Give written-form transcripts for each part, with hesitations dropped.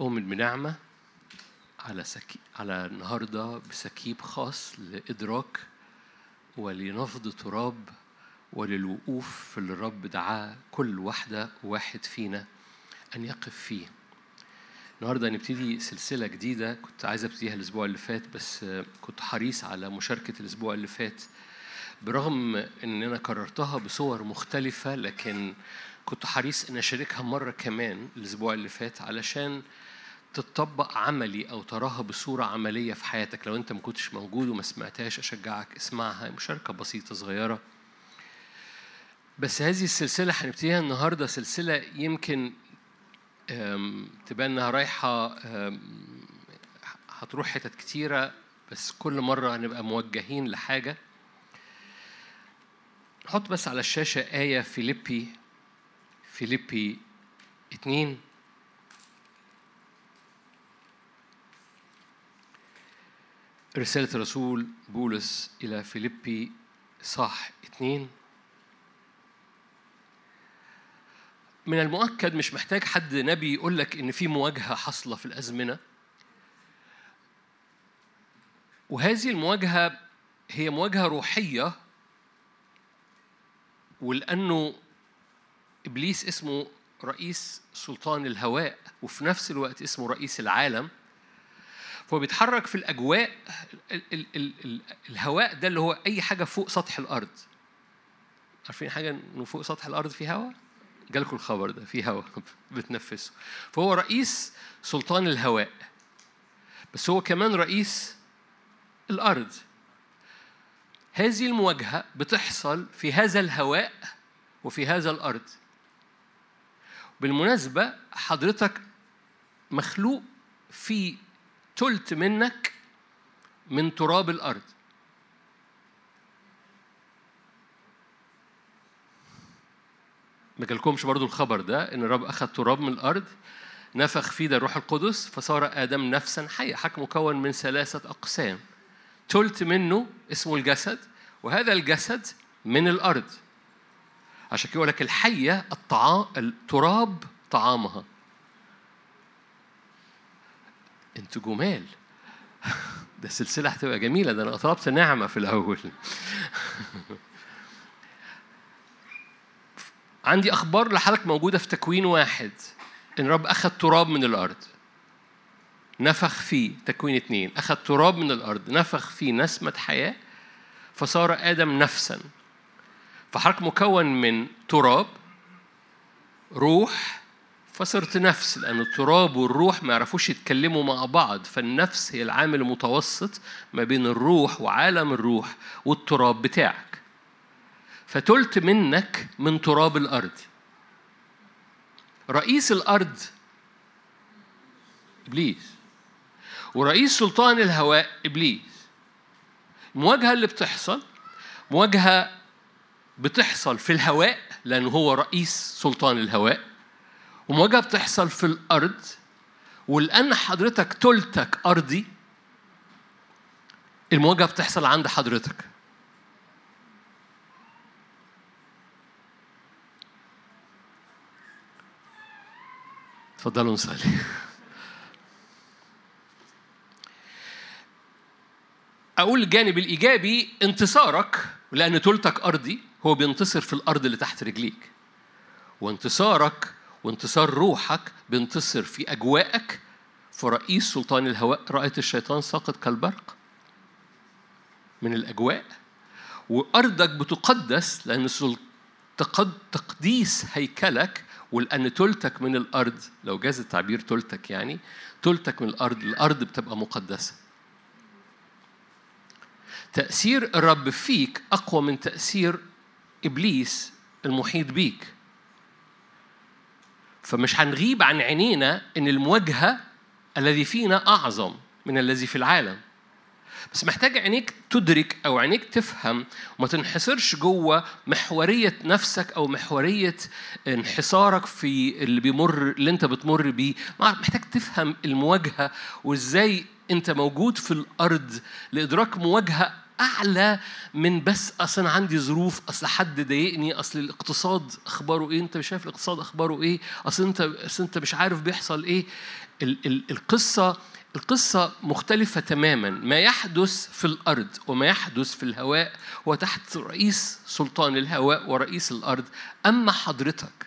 أؤمن بنعمة على النهاردة بسكيب خاص لإدراك ولنفض تراب وللوقوف في اللي الرب دعاه كل واحدة وواحد فينا أن يقف فيه. النهاردة نبتدي سلسلة جديدة كنت عايز أبتديها الأسبوع اللي فات، بس كنت حريص على مشاركة الأسبوع اللي فات برغم أن أنا كررتها بصور مختلفة، لكن كنت حريص أن أشاركها مرة كمان الأسبوع اللي فات علشان تتطبق عملي أو تراها بصورة عملية في حياتك. لو أنت ما كنتش موجود وما سمعتهاش أشجعك اسمعها، مشاركة بسيطة صغيرة. بس هذه السلسلة هنبتديها النهاردة سلسلة يمكن تبقى أنها رايحة هتروح حتت كتيرة، بس كل مرة هنبقى موجهين لحاجة. نحط بس على الشاشة آية فيليبي 2. رسالة الرسول بولس إلى فيليبي صح 2. من المؤكد مش محتاج حد نبي يقولك إن في مواجهة حصلة في الأزمنة، وهذه المواجهة هي مواجهة روحية، ولأنه إبليس اسمه رئيس سلطان الهواء وفي نفس الوقت اسمه رئيس العالم، فهو بيتحرك في الأجواء. الهواء ده اللي هو أي حاجة فوق سطح الأرض. عارفين حاجة إنه فوق سطح الأرض في هواء؟ جالكوا الخبر ده، في هواء بتنفسه. فهو رئيس سلطان الهواء، بس هو كمان رئيس الأرض. هذه المواجهة بتحصل في هذا الهواء وفي هذا الأرض. بالمناسبة حضرتك مخلوق في تلت منك من تراب الأرض. ما جالكمش برضو الخبر ده إن الرب أخذ تراب من الأرض نفخ فيه ده روح القدس فصار آدم نفسا حية. حكم مكون من 3 أقسام، تلت منه اسمه الجسد، وهذا الجسد من الأرض. عشان كده يقولك الحية التراب طعامها. انتوا جمال. ده سلسلة هتبقى جميلة، ده أنا طلبت نعمة في الأول. عندي أخبار لحضرتك موجودة في تكوين 1 إن رب أخذ تراب من الأرض نفخ فيه. تكوين 2 أخذ تراب من الأرض نفخ فيه نسمة حياة فصار آدم نفسا. فحضرتك مكون من تراب روح فصرت نفس، لأن التراب والروح ما يعرفوش يتكلموا مع بعض، فالنفس هي العامل المتوسط ما بين الروح وعالم الروح والتراب بتاعك. فتلت منك من تراب الأرض. رئيس الأرض إبليس، ورئيس سلطان الهواء إبليس. المواجهة اللي بتحصل مواجهة بتحصل في الهواء لأنه هو رئيس سلطان الهواء، ومواجهة بتحصل في الأرض، ولأن حضرتك تلتك أرضي المواجهة بتحصل عند حضرتك. تفضلوا نصلي. أقول الجانب الإيجابي انتصارك، لأن تلتك أرضي هو بينتصر في الأرض اللي تحت رجليك، وانتصارك وانتصار روحك بينتصر في أجواءك. فرئيس سلطان الهواء رأيت الشيطان ساقط كالبرق من الأجواء، وأرضك بتقدس لأن تقديس هيكلك، ولأن تلتك من الأرض، لو جاز التعبير تلتك يعني تلتك من الأرض، الأرض بتبقى مقدسة. تأثير الرب فيك أقوى من تأثير إبليس المحيط بيك. فمش هنغيب عن عينينا إن المواجهة الذي فينا أعظم من الذي في العالم، بس محتاج عينيك تدرك أو عينيك تفهم وما تنحصرش جوه محورية نفسك أو محورية انحصارك في اللي أنت بتمر بيه. محتاج تفهم المواجهة وإزاي أنت موجود في الأرض لإدراك مواجهة أعلى من بس أصلا عندي ظروف، أصل حد ضايقني، أصل الاقتصاد أخباره إيه، أنت مش شايف الاقتصاد أخباره إيه، أصل أنت مش عارف بيحصل إيه. القصة مختلفة تماما. ما يحدث في الأرض وما يحدث في الهواء هو تحت رئيس سلطان الهواء ورئيس الأرض. أما حضرتك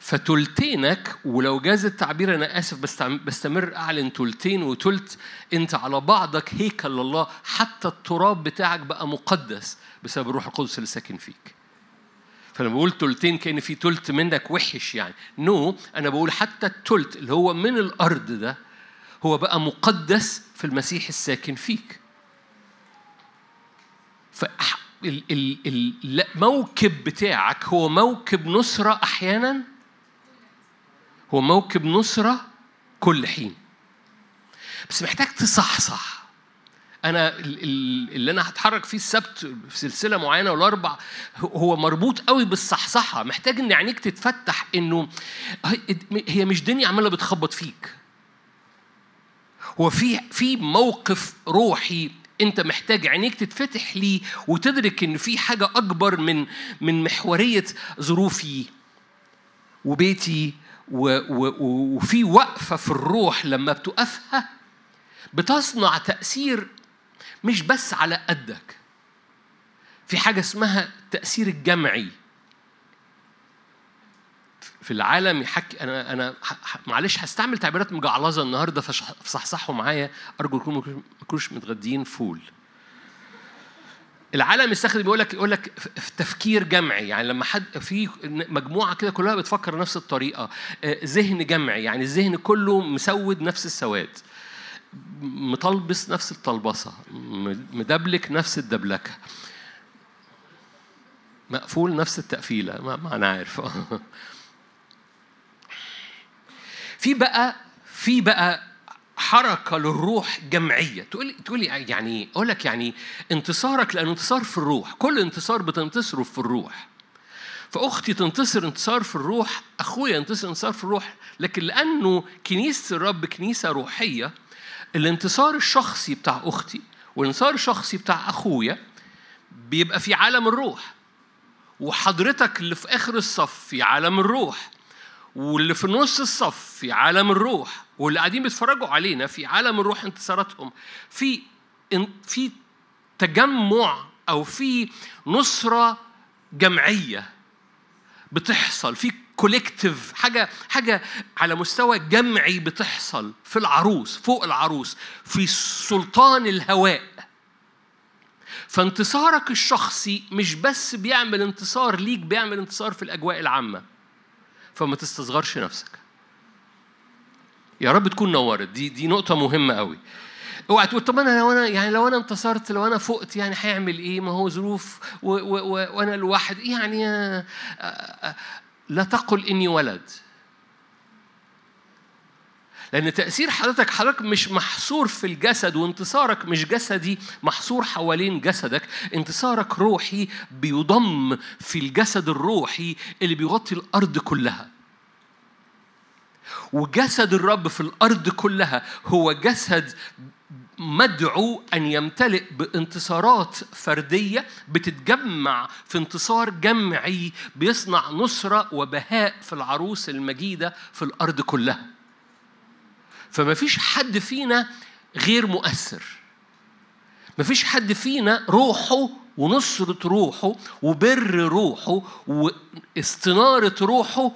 فتلتينك، ولو جاز التعبير أنا آسف بستمر أعلن تلتين وتلت، أنت على بعضك هيكل لله، حتى التراب بتاعك بقى مقدس بسبب الروح القدس اللي ساكن فيك. فأنا بقول تلتين كأن في تلت منك وحش يعني، نو، أنا بقول حتى التلت اللي هو من الأرض ده هو بقى مقدس في المسيح الساكن فيك. الموكب بتاعك هو موكب نصرة أحياناً، هو موكب نصرة كل حين، بس محتاج تصحصح. أنا اللي أنا هتحرك فيه السبت في سلسلة معينة والأربع هو مربوط قوي بالصحصحة. محتاج إن عينيك تتفتح إنه هي مش دنيا عمالة بتخبط فيك، هو في موقف روحي أنت محتاج عينيك تتفتح ليه وتدرك إن في حاجة أكبر من محورية ظروفي وبيتي. وفي وقفة في الروح لما بتقفها بتصنع تأثير مش بس على قدك، في حاجة اسمها التأثير الجمعي في العالم. يحكي أنا معلش هستعمل تعبيرات مجعلظة النهاردة، فصحصحوا معايا، أرجو تكونوا ما تكونوش متغدين فول. العالم يستخدم يقولك تفكير جمعي، يعني لما حد في مجموعه كده كلها بتفكر نفس الطريقه، ذهن جمعي، يعني الذهن كله مسود نفس السواد، مطلبس نفس الطلبصه، مدبلك نفس الدبلكه، مقفول نفس التقفيله. ما انا عارف. في بقى حركة للروح جمعية. تقولي يعني أقولك يعني انتصارك، لأنه انتصار في الروح، كل انتصار بتنتصره في الروح. فأختي تنتصر انتصار في الروح، أخويا ينتصر انتصار في الروح، لكن لأنه كنيسة الرب كنيسة روحية، الانتصار الشخصي بتاع أختي والانتصار الشخصي بتاع أخويا بيبقى في عالم الروح، وحضرتك اللي في آخر الصف في عالم الروح، واللي في نص الصف في عالم الروح، واللي قاعدين بيتفرجوا علينا في عالم الروح انتصاراتهم. في تجمع أو في نصرة جمعية بتحصل، في كوليكتيف، حاجة على مستوى جمعي بتحصل في العروس، فوق العروس، في سلطان الهواء. فانتصارك الشخصي مش بس بيعمل انتصار ليك، بيعمل انتصار في الأجواء العامة. فما تستصغرش نفسك. يا رب تكون نورت. دي نقطة مهمة قوي. اوعى تقول طب انا لو انا انتصرت، لو انا فقت، يعني هيعمل ايه؟ ما هو ظروف وانا الواحد يعني. لا تقل اني ولد، لأن تأثير حضرتك مش محصور في الجسد، وانتصارك مش جسدي محصور حوالين جسدك، انتصارك روحي بيضم في الجسد الروحي اللي بيغطي الأرض كلها. وجسد الرب في الأرض كلها هو جسد مدعو أن يمتلئ بانتصارات فردية بتتجمع في انتصار جمعي بيصنع نصرة وبهاء في العروس المجيدة في الأرض كلها. فما فيش حد فينا غير مؤثر، ما فيش حد فينا روحه ونصرة روحه وبر روحه واستنارة روحه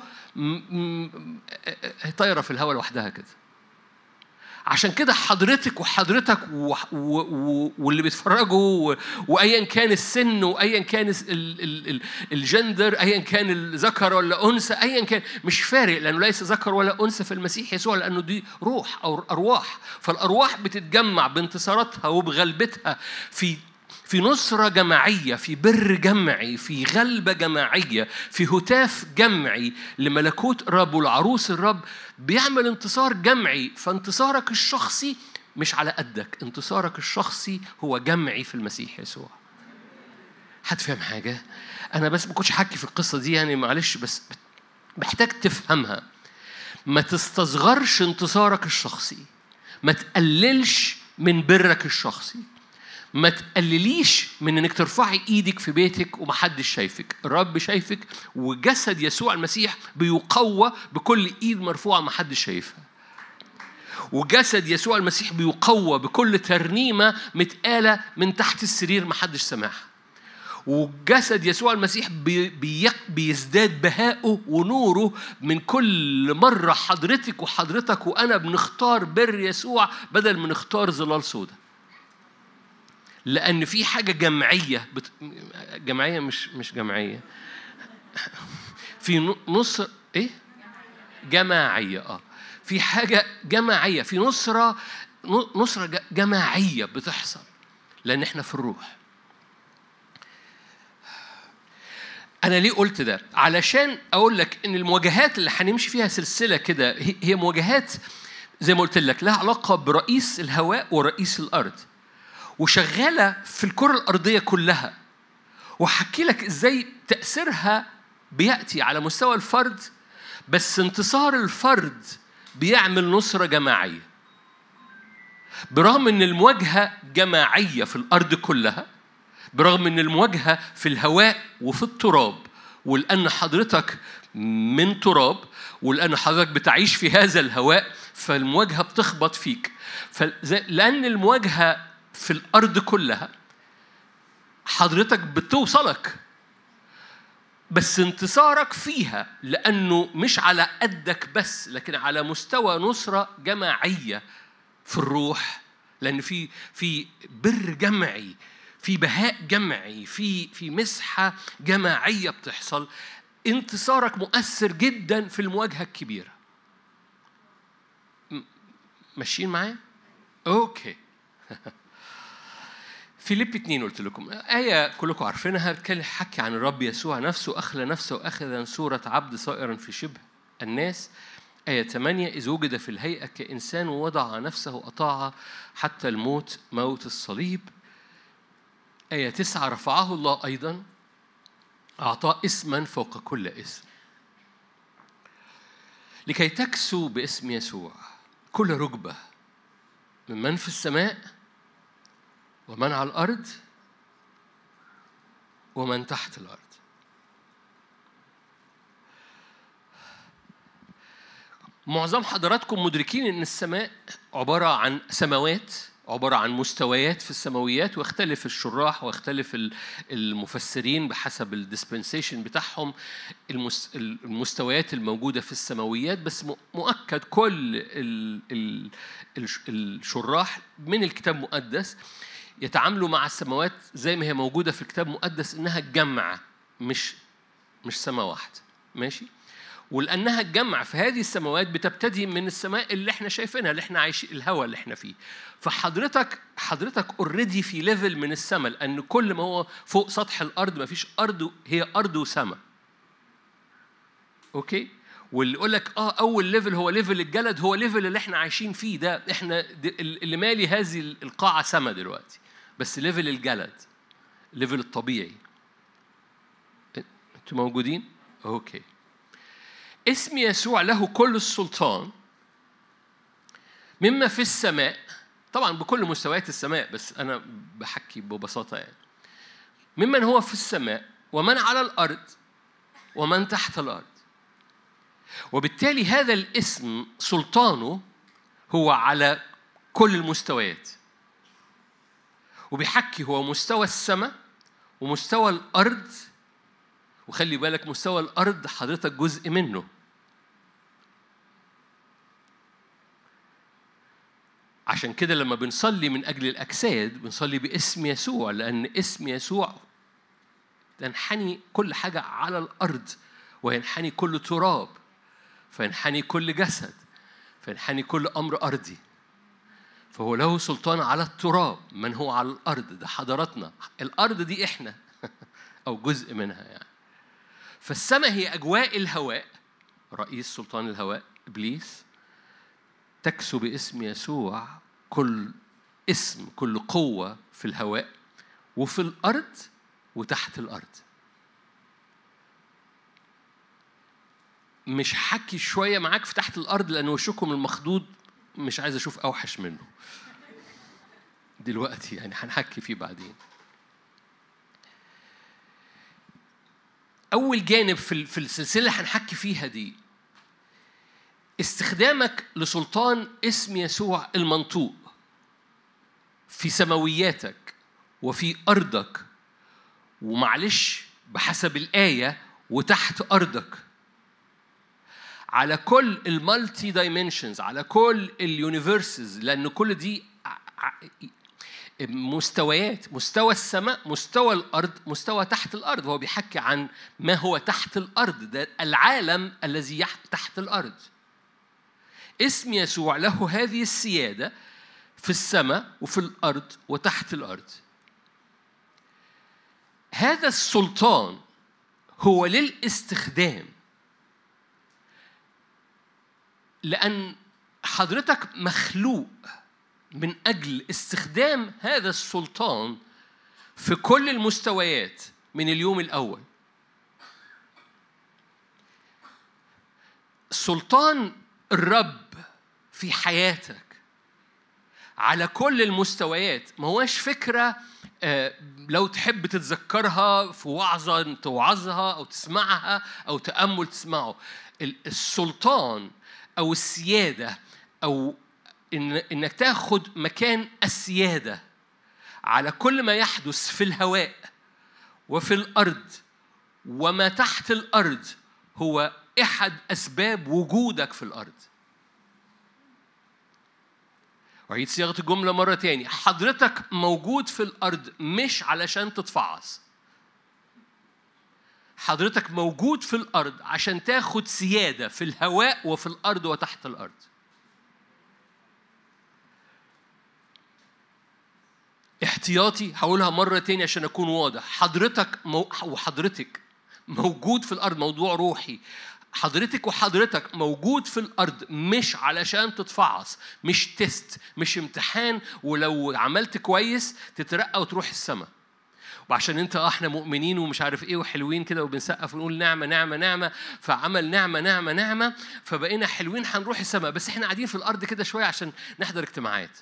طايرة في الهواء لوحدها كده. عشان كده حضرتك واللي بيتفرجوا، وايا كان السن، وايا كان الجندر، ايا كان الذكر ولا انثى، ايا كان مش فارق، لانه ليس ذكر ولا انثى في المسيح يسوع، لانه دي روح او ارواح. فالارواح بتتجمع بانتصاراتها وبغلبتها في نصرة جماعية، في بر جمعي، في غلبة جماعية، في هتاف جمعي لملكوت الرب والعروس الرب. بيعمل انتصار جمعي. فانتصارك الشخصي مش على قدك، انتصارك الشخصي هو جمعي في المسيح يسوع. حد فاهم حاجة؟ أنا بس ما كنتش حكي في القصة دي يعني، معلش، بس محتاج تفهمها. ما تستصغرش انتصارك الشخصي، ما تقللش من برك الشخصي، ما تقلليش من انك ترفعي ايدك في بيتك ومحدش شايفك. الرب شايفك، وجسد يسوع المسيح بيقوى بكل ايد مرفوعه محدش شايفها، وجسد يسوع المسيح بيقوى بكل ترنيمه متقاله من تحت السرير محدش سمعها، وجسد يسوع المسيح بيزداد بهائه ونوره من كل مرة حضرتك وحضرتك وأنا بنختار بر يسوع بدل من اختار ظلال سودا. لأن في حاجة جمعية جمعية مش جمعية في نصر إيه؟ جماعية. في حاجة جماعية، في نصرة جماعية بتحصل لأن إحنا في الروح. أنا ليه قلت ده؟ علشان أقول لك إن المواجهات اللي هنمشي فيها سلسلة كده هي مواجهات زي ما قلت لك لها علاقة برئيس الهواء ورئيس الأرض، وشغالة في الكرة الأرضية كلها، وحكي لك إزاي تأثيرها بيأتي على مستوى الفرد، بس انتصار الفرد بيعمل نصرة جماعية. برغم إن المواجهة جماعية في الأرض كلها، برغم ان المواجهه في الهواء وفي التراب، ولان حضرتك من تراب ولان حضرتك بتعيش في هذا الهواء فالمواجهه بتخبط فيك. لان المواجهه في الارض كلها حضرتك بتوصلك، بس انتصارك فيها لانه مش على قدك بس، لكن على مستوى نصره جماعيه في الروح، لان في بر جمعي، في بهاء جمعي، في مسحة جماعية بتحصل. انتصارك مؤثر جدا في المواجهة الكبيرة. ماشيين معايا؟ اوكي. فيليبي 2 قلت لكم آية كلكم عارفينها، بتكلم حكي عن الرب يسوع نفسه، أخلى نفسه وأخذ صورة عبد صائرا في شبه الناس. آية 8: إذ وجد في الهيئة كإنسان ووضع نفسه أطاعها حتى الموت، موت الصليب. آية 9: رفعه الله أيضا، أعطاه اسما فوق كل اسم، لكي تكسو باسم يسوع كل ركبة من في السماء ومن على الأرض ومن تحت الأرض. معظم حضراتكم مدركين أن السماء عبارة عن سماوات، عبارة عن مستويات في السماويات، واختلف الشراح واختلف المفسرين بحسب الديسبنسيشن بتاعهم المستويات الموجودة في السماويات، بس مؤكد كل الشراح من الكتاب المقدس يتعاملوا مع السماوات زي ما هي موجودة في الكتاب المقدس، إنها جمعة مش سماء واحدة، ماشي؟ ولأنها الجمع في هذه السماوات بتبتدي من السماء اللي احنا شايفينها، اللي احنا عايشين، الهواء اللي احنا فيه. فحضرتك اوريدي في ليفل من السماء، لأن كل ما هو فوق سطح الأرض، ما فيش أرض، هي أرض وسماء. أوكي؟ واللي يقول لك أول ليفل هو ليفل الجلد، هو ليفل اللي احنا عايشين فيه ده، احنا اللي مالي هذه القاعة سماء دلوقتي، بس ليفل الجلد، ليفل الطبيعي. انتوا موجودين؟ أوكي. اسم يسوع له كل السلطان مما في السماء، طبعا بكل مستويات السماء بس أنا بحكي ببساطة يعني، ممن هو في السماء ومن على الأرض ومن تحت الأرض. وبالتالي هذا الاسم سلطانه هو على كل المستويات، وبيحكي هو مستوى السماء ومستوى الأرض. وخلي بالك مستوى الأرض حضرتك جزء منه، عشان كده لما بنصلي من أجل الأجساد بنصلي باسم يسوع، لأن اسم يسوع تنحني كل حاجة على الأرض، وينحني كل تراب، فينحني كل جسد، فينحني كل أمر أرضي. فهو له سلطان على التراب، من هو على الأرض ده حضراتنا، الأرض دي إحنا أو جزء منها يعني. فالسماء هي أجواء الهواء، رئيس سلطان الهواء إبليس. تكسو باسم يسوع كل اسم، كل قوة في الهواء وفي الأرض وتحت الأرض. مش حكي شوية معاك في تحت الأرض لأن وشكم المخدود مش عايز أشوف أوحش منه، دلوقتي يعني هنحكي فيه بعدين. أول جانب في السلسلة هنحكي فيها دي استخدامك لسلطان اسم يسوع المنطوق في سماوياتك وفي أرضك، ومعلش بحسب الآية وتحت أرضك، على كل المالتي دايمنشنز، على كل اليونيفرسز، لأن كل دي مستويات، مستوى السماء، مستوى الأرض، مستوى تحت الأرض. هو بيحكي عن ما هو تحت الأرض، ده العالم الذي تحت الأرض. اسم يسوع له هذه السيادة في السماء وفي الأرض وتحت الأرض. هذا السلطان هو للاستخدام، لأن حضرتك مخلوق من أجل استخدام هذا السلطان في كل المستويات من اليوم الأول. سلطان الرب في حياتك على كل المستويات ما هواش فكرة لو تحب تتذكرها في وعظة توعظها أو تسمعها أو تأمل تسمعه. السلطان أو السيادة أو إنك تاخد مكان السيادة على كل ما يحدث في الهواء وفي الأرض وما تحت الأرض هو أحد أسباب وجودك في الأرض. وعيد صياغة الجملة مرة تاني، حضرتك موجود في الأرض مش علشان تتفعص، حضرتك موجود في الأرض عشان تاخد سيادة في الهواء وفي الأرض وتحت الأرض. احتياطي هقولها مرة تاني عشان أكون واضح، حضرتك موجود في الأرض، موضوع روحي. حضرتك وحضرتك موجود في الأرض مش علشان تتفعص، مش تيست، مش امتحان ولو عملت كويس تترقى وتروح السماء. وعشان انت احنا مؤمنين ومش عارف ايه وحلوين كده وبنسقف ونقول نعمة نعمة نعمة، فعمل نعمة نعمة نعمة فبقينا حلوين هنروح السماء، بس احنا قاعدين في الأرض كده شوية عشان نحضر اجتماعات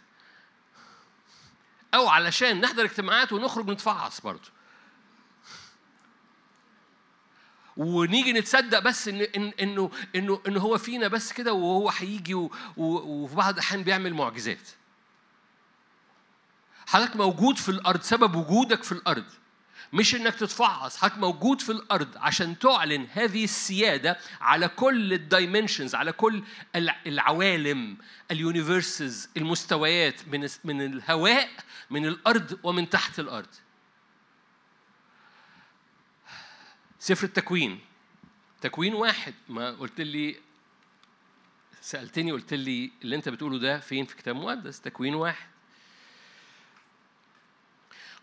أو علشان نحضر اجتماعات ونخرج نتفعص برضو ونيجي نتصدق بس إن هو فينا بس كده وهو هيجي، وفي بعض الأحيان بيعمل معجزات. حضرتك موجود في الأرض سبب وجودك في الأرض مش إنك تتفعص، حضرتك موجود في الأرض عشان تعلن هذه السيادة على كل الدايمنشنز، على كل العوالم، اليونيفرسز، المستويات، من الهواء، من الأرض، ومن تحت الأرض. سفر التكوين، تكوين 1، ما قلت لي سألتني قلت لي اللي أنت بتقوله ده فين في كتاب مقدس؟ تكوين 1.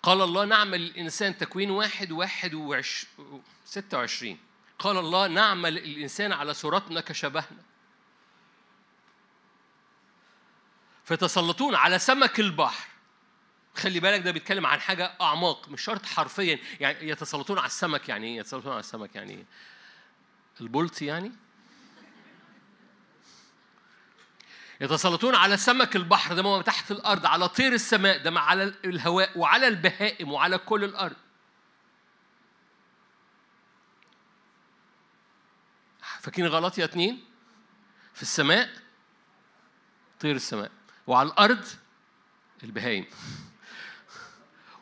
قال الله نعم الإنسان، تكوين 1:26، قال الله نعم الإنسان على صورتنا كشبهنا، فتسلطون على سمك البحر. خلي بالك ده بيتكلم عن حاجة أعماق، مش شرط حرفيا يعني يتسلطون على السمك. يعني يتسلطون على السمك يعني البلطي، يعني يتسلطون على سمك البحر ده ما تحت الأرض، على طير السماء ده على الهواء، وعلى البهائم، وعلى كل الأرض. فاكرين غلط يا 2؟ في السماء طير السماء، وعلى الأرض البهائم،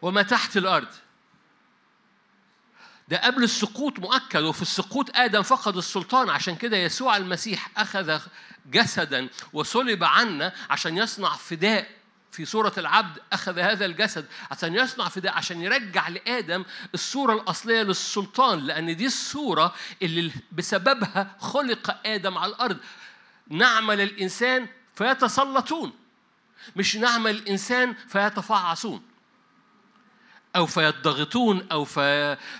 وما تحت الأرض. ده قبل السقوط مؤكد، وفي السقوط آدم فقد السلطان، عشان كده يسوع المسيح أخذ جسدا وصلب عنا عشان يصنع فداء في صورة العبد. أخذ هذا الجسد عشان يصنع فداء، عشان يرجع لآدم الصورة الأصلية للسلطان، لأن دي الصورة اللي بسببها خلق آدم على الأرض. نعمل الإنسان فيتسلطون، مش نعمل الإنسان فيتفعصون أو فيضغطون أو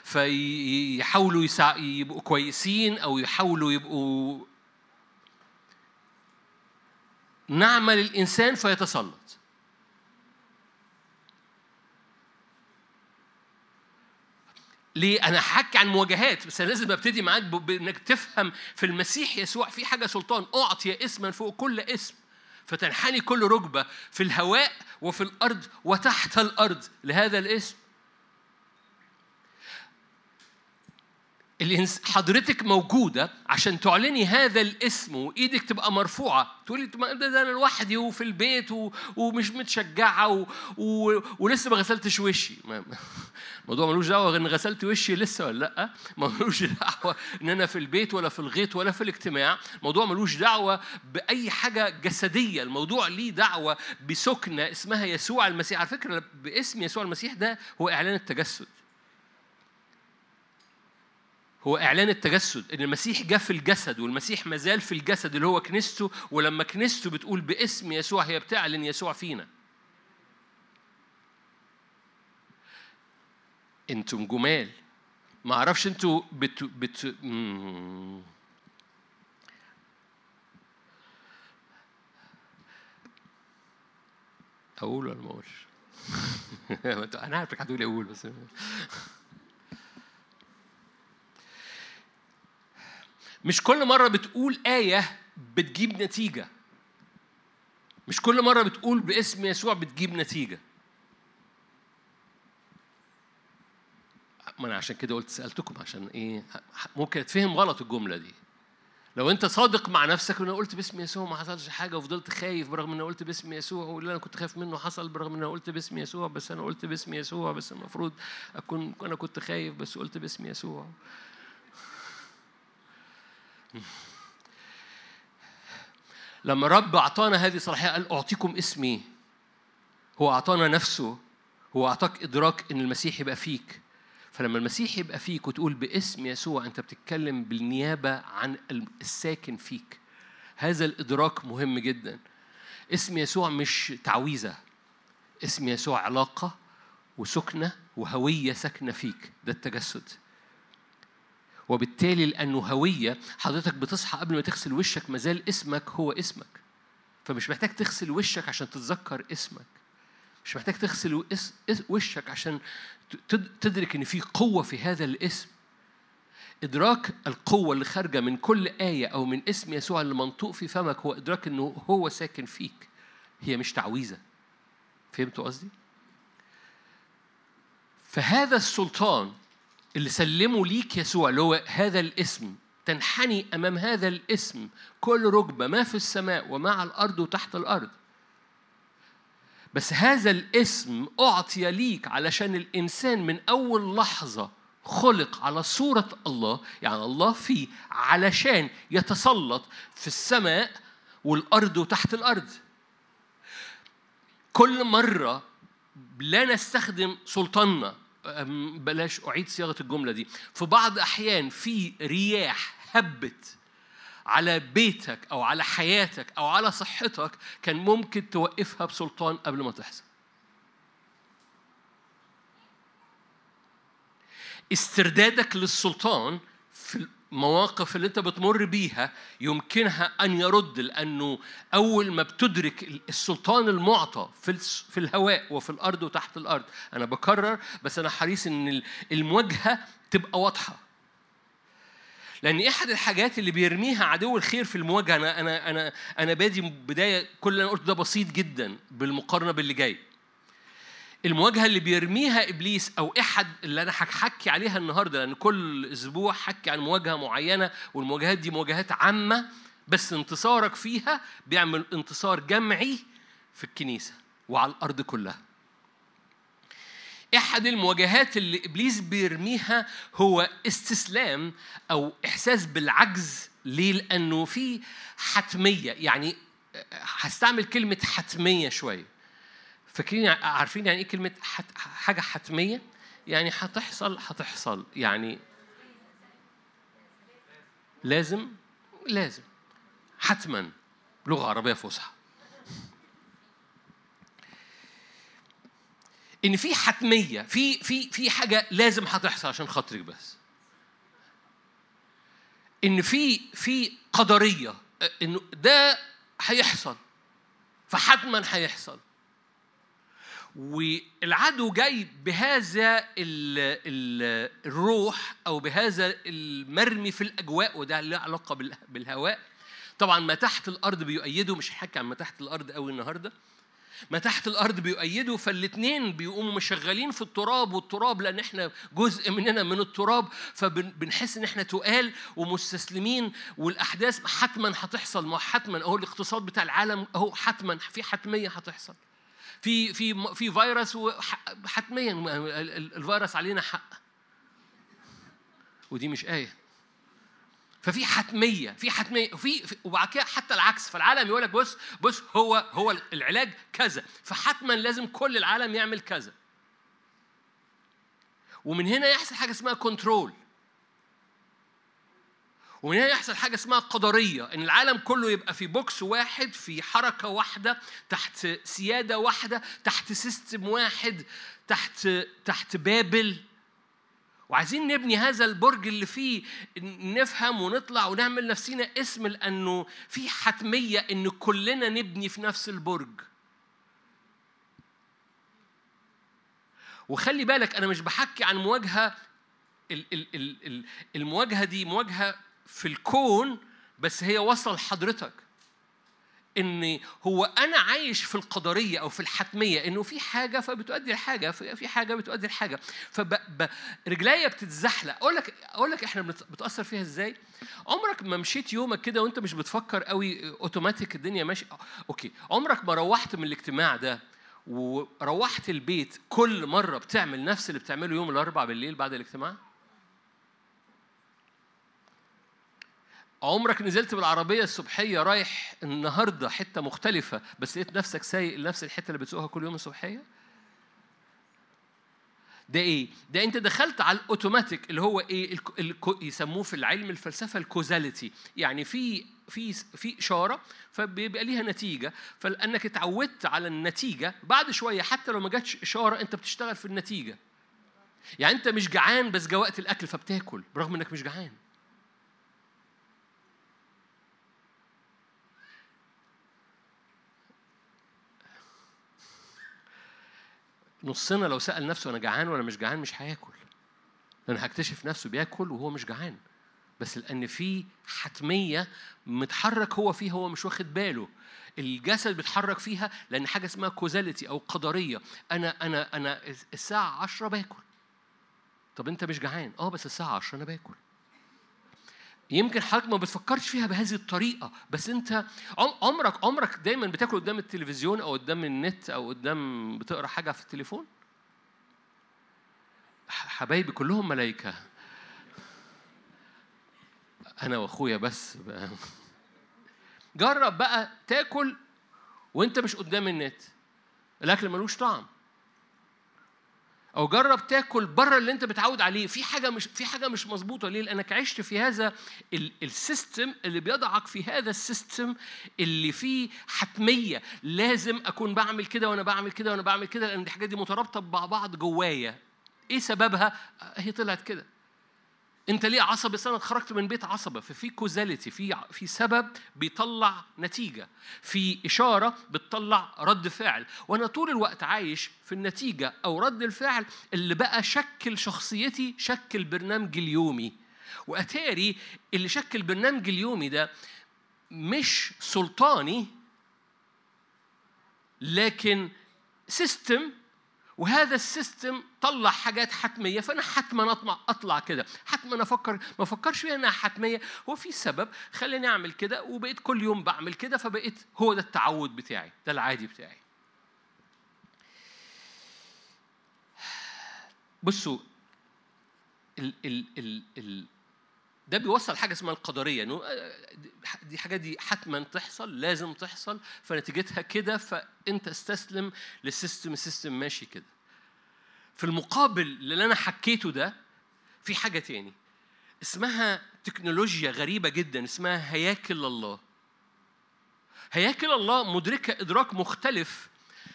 فيحاولوا يبقوا كويسين أو يحاولوا يبقوا. نعمل الإنسان فيتسلط. ليه؟ أنا حكي عن مواجهات، بس أنا لازم أبتدي معاك بأنك تفهم في المسيح يسوع في حاجة سلطان. أعطي اسما فوق كل اسم، فتنحني كل ركبة في الهواء وفي الأرض وتحت الأرض لهذا الاسم. حضرتك موجودة عشان تعلني هذا الاسم وإيدك تبقى مرفوعة. تقولي ده أنا لوحدي وفي البيت ومش متشجعة ولسه ما غسلتش وشي. الموضوع ملوش دعوة إن غسلت وشي لسه ولا لأ، ملوش دعوة إن أنا في البيت ولا في الغيط ولا في الاجتماع. الموضوع ملوش دعوة بأي حاجة جسدية، الموضوع ليه دعوة بسكنة اسمها يسوع المسيح. على فكرة باسم يسوع المسيح ده هو إعلان التجسد، هو إعلان التجسد، إن المسيح جاء في الجسد والمسيح مازال في الجسد اللي هو كنيسته. ولما كنيسته بتقول باسم يسوع هي بتعلن يسوع فينا. أنتم جمال، ما أعرفش أنتم أقول ولا ما أقولش؟ أنا عارفك هتقولي أقول بس مش كل مرة بتقول آية بتجيب نتيجة. مش كل مرة بتقول باسم يسوع بتجيب نتيجة. ما أنا عشان كده قلت سألتكم عشان إيه، ممكن أتفهم غلط الجملة دي. لو أنت صادق مع نفسك وأنا قلت باسم يسوع ما حصلش حاجة وفضلت خايف برغم أن أنا قلت باسم يسوع، واللي أنا كنت خايف منه حصل برغم أن أنا قلت باسم يسوع، بس أنا قلت باسم يسوع، بس المفروض أكون أنا كنت خايف بس قلت باسم يسوع. لما رب أعطانا هذه الصلاحية قال أعطيكم اسمي، هو أعطانا نفسه، هو أعطاك إدراك إن المسيح يبقى فيك. فلما المسيح يبقى فيك وتقول باسم يسوع أنت بتتكلم بالنيابة عن الساكن فيك. هذا الإدراك مهم جدا. اسم يسوع مش تعويذة، اسم يسوع علاقة وسكنة وهوية ساكنة فيك، ده التجسد. وبالتالي لأنه هوية حضرتك بتصحى قبل ما تغسل وشك مازال اسمك هو اسمك، فمش محتاج تغسل وشك عشان تتذكر اسمك، مش محتاج تغسل وشك عشان تدرك إن في قوة في هذا الاسم. إدراك القوة اللي خارجة من كل آية أو من اسم يسوع اللي منطوق في فمك هو إدراك إنه هو ساكن فيك، هي مش تعويذة. فهمتوا قصدي؟ فهذا السلطان اللي سلموا ليك يسوع اللي هو هذا الاسم، تنحني أمام هذا الاسم كل ركبة ما في السماء وما على الأرض وتحت الأرض. بس هذا الاسم أعطي ليك علشان الإنسان من أول لحظة خلق على صورة الله، يعني الله فيه، علشان يتسلط في السماء والأرض وتحت الأرض. كل مرة لا نستخدم سلطاننا، بلاش أعيد صياغة الجملة دي. في بعض أحيان في رياح هبت على بيتك أو على حياتك أو على صحتك كان ممكن توقفها بسلطان قبل ما تحصل. استردادك للسلطان في المواقف اللي أنت بتمر بيها يمكنها أن يرد، لأنه أول ما بتدرك السلطان المعطى في الهواء وفي الأرض وتحت الأرض. أنا بكرر بس أنا حريص إن المواجهة تبقى واضحة، لأن أحد الحاجات اللي بيرميها عدو الخير في المواجهة، أنا بادي بداية كل اللي أنا قلت ده بسيط جدا بالمقارنة باللي جاي. المواجهة اللي بيرميها إبليس أو أحد اللي أنا هحكي عليها النهاردة، لأن كل أسبوع حكي عن مواجهة معينة، والمواجهات دي مواجهات عامة، بس انتصارك فيها بيعمل انتصار جمعي في الكنيسة وعلى الأرض كلها. أحد المواجهات اللي إبليس بيرميها هو استسلام أو إحساس بالعجز. ليه؟ لأنه في حتمية، يعني هستعمل كلمة حتمية شوية. فاكرين عارفين يعني ايه كلمه حاجه حتميه؟ يعني هتحصل، يعني لازم حتما، بلغه عربيه فصحى. ان في حتميه، في حاجه لازم هتحصل عشان خاطرك بس. ان في قدريه انه ده هيحصل فحتما هيحصل. والعدو جاي بهذا الروح أو بهذا المرمي في الأجواء، وده له علاقة بالهواء. طبعا ما تحت الارض بيؤيده، مش هحكي عن ما تحت الارض قوي النهارده. ما تحت الارض بيؤيده، فالاثنين بيقوموا مشغلين في التراب والتراب، لان احنا جزء مننا من التراب، فبنحس ان احنا تقال ومستسلمين، والاحداث حتما هتحصل. حتما اهو الاقتصاد بتاع العالم اهو، حتما في حتميه هتحصل، في في في فيروس، حتميا الفيروس علينا حق، ودي مش آية. ففي حتمية، في حتمية، في وبعد كده حتى العكس، فالعالم يقول لك بص هو العلاج كذا، فحتما لازم كل العالم يعمل كذا. ومن هنا يحصل حاجة اسمها كنترول، ومن هنا يحصل حاجة اسمها قدرية، إن العالم كله يبقى في بوكس واحد، في حركة واحدة، تحت سيادة واحدة، تحت سيستم واحد، تحت بابل. وعايزين نبني هذا البرج اللي فيه نفهم ونطلع ونعمل نفسينا اسم، لأنه في حتمية إن كلنا نبني في نفس البرج. وخلي بالك أنا مش بحكي عن مواجهة، المواجهة دي مواجهة في الكون، بس هي وصل حضرتك إن هو أنا عايش في القدرية أو في الحتمية، إنه في حاجة فبتؤدي الحاجة، في حاجة بتؤدي الحاجة، فرجلية بتتزحلق. أقول لك إحنا بتأثر فيها إزاي. عمرك ما مشيت يومك كده وأنت مش بتفكر قوي، أوتوماتيك الدنيا ماشي أوكي. عمرك ما روحت من الاجتماع ده وروحت البيت كل مرة بتعمل نفس اللي بتعمله يوم الأربعاء بالليل بعد الاجتماع؟ عمرك نزلت بالعربية الصبحية رايح النهاردة حتة مختلفة، بس لقيت نفسك سايق لنفس الحتة اللي بتسوقها كل يوم الصبحية؟ ده إيه؟ ده أنت دخلت على الأوتوماتيك، اللي هو إيه؟ يسموه في العلم الفلسفة الكوزاليتي، يعني في إشارة فبيبقى ليها نتيجة، فلأنك اتعودت على النتيجة، بعد شوية حتى لو ما جاتش إشارة أنت بتشتغل في النتيجة. يعني أنت مش جعان بس جوقت الأكل فبتاكل برغم أنك مش جعان. نصنا لو سأل نفسه أنا جعان ولا مش جعان مش هياكل، لأن هكتشف نفسه بياكل وهو مش جعان، بس لأن في حتمية متحرك هو فيها، هو مش واخد باله. الجسد بيتحرك فيها لأن حاجة اسمها كوزاليتي أو قدرية. أنا الساعة 10 باكل. طب أنت مش جعان؟ بس الساعة 10 أنا باكل. يمكن حضرتك ما بتفكرش فيها بهذه الطريقة، بس أنت عمرك دايماً بتاكل قدام التلفزيون أو قدام النت أو قدام بتقرأ حاجة في التليفون؟ حبايبي كلهم ملايكة، أنا وأخويا بس بقى. جرب بقى تاكل وأنت مش قدام النت، الأكل ملوش طعم. أو جرب تاكل بره اللي أنت بتعود عليه، في حاجة مش مظبوطة. ليه؟ لأنك عشت في هذا السيستم اللي بيضعك في هذا السيستم اللي فيه حتمية، لازم أكون بعمل كده وأنا بعمل كده وأنا بعمل كده، لأن الحاجات دي مترابطة مع بعض جوايا. إيه سببها؟ هي طلعت كده. أنت ليه عصبي؟ أنا اتخرجت من بيت عصبة. ففي كوزاليتي، في سبب بيطلع نتيجة، في إشارة بتطلع رد فعل، وأنا طول الوقت عايش في النتيجة أو رد الفعل اللي بقى شكل شخصيتي، شكل برنامجي اليومي. وأتاري اللي شكل برنامجي اليومي ده مش سلطاني، لكن سيستم، وهذا السيستم طلع حاجات حتمية، فأنا حتما أطلع كده، حتما أفكر، ما فكرش فيها أنها حتمية، هو في سبب خليني أعمل كده، وبقيت كل يوم بعمل كده، فبقيت هو ده التعود بتاعي، ده العادي بتاعي. بصوا، ده بيوصل حاجة اسمها القدرية، إنه دي حاجة دي حتماً تحصل، لازم تحصل، فنتيجتها كده، فأنت استسلم للسيستم، السيستم ماشي كده. في المقابل اللي أنا حكيته ده في حاجة تاني اسمها تكنولوجيا غريبة جداً، اسمها هياكل الله. هياكل الله مدركة إدراك مختلف،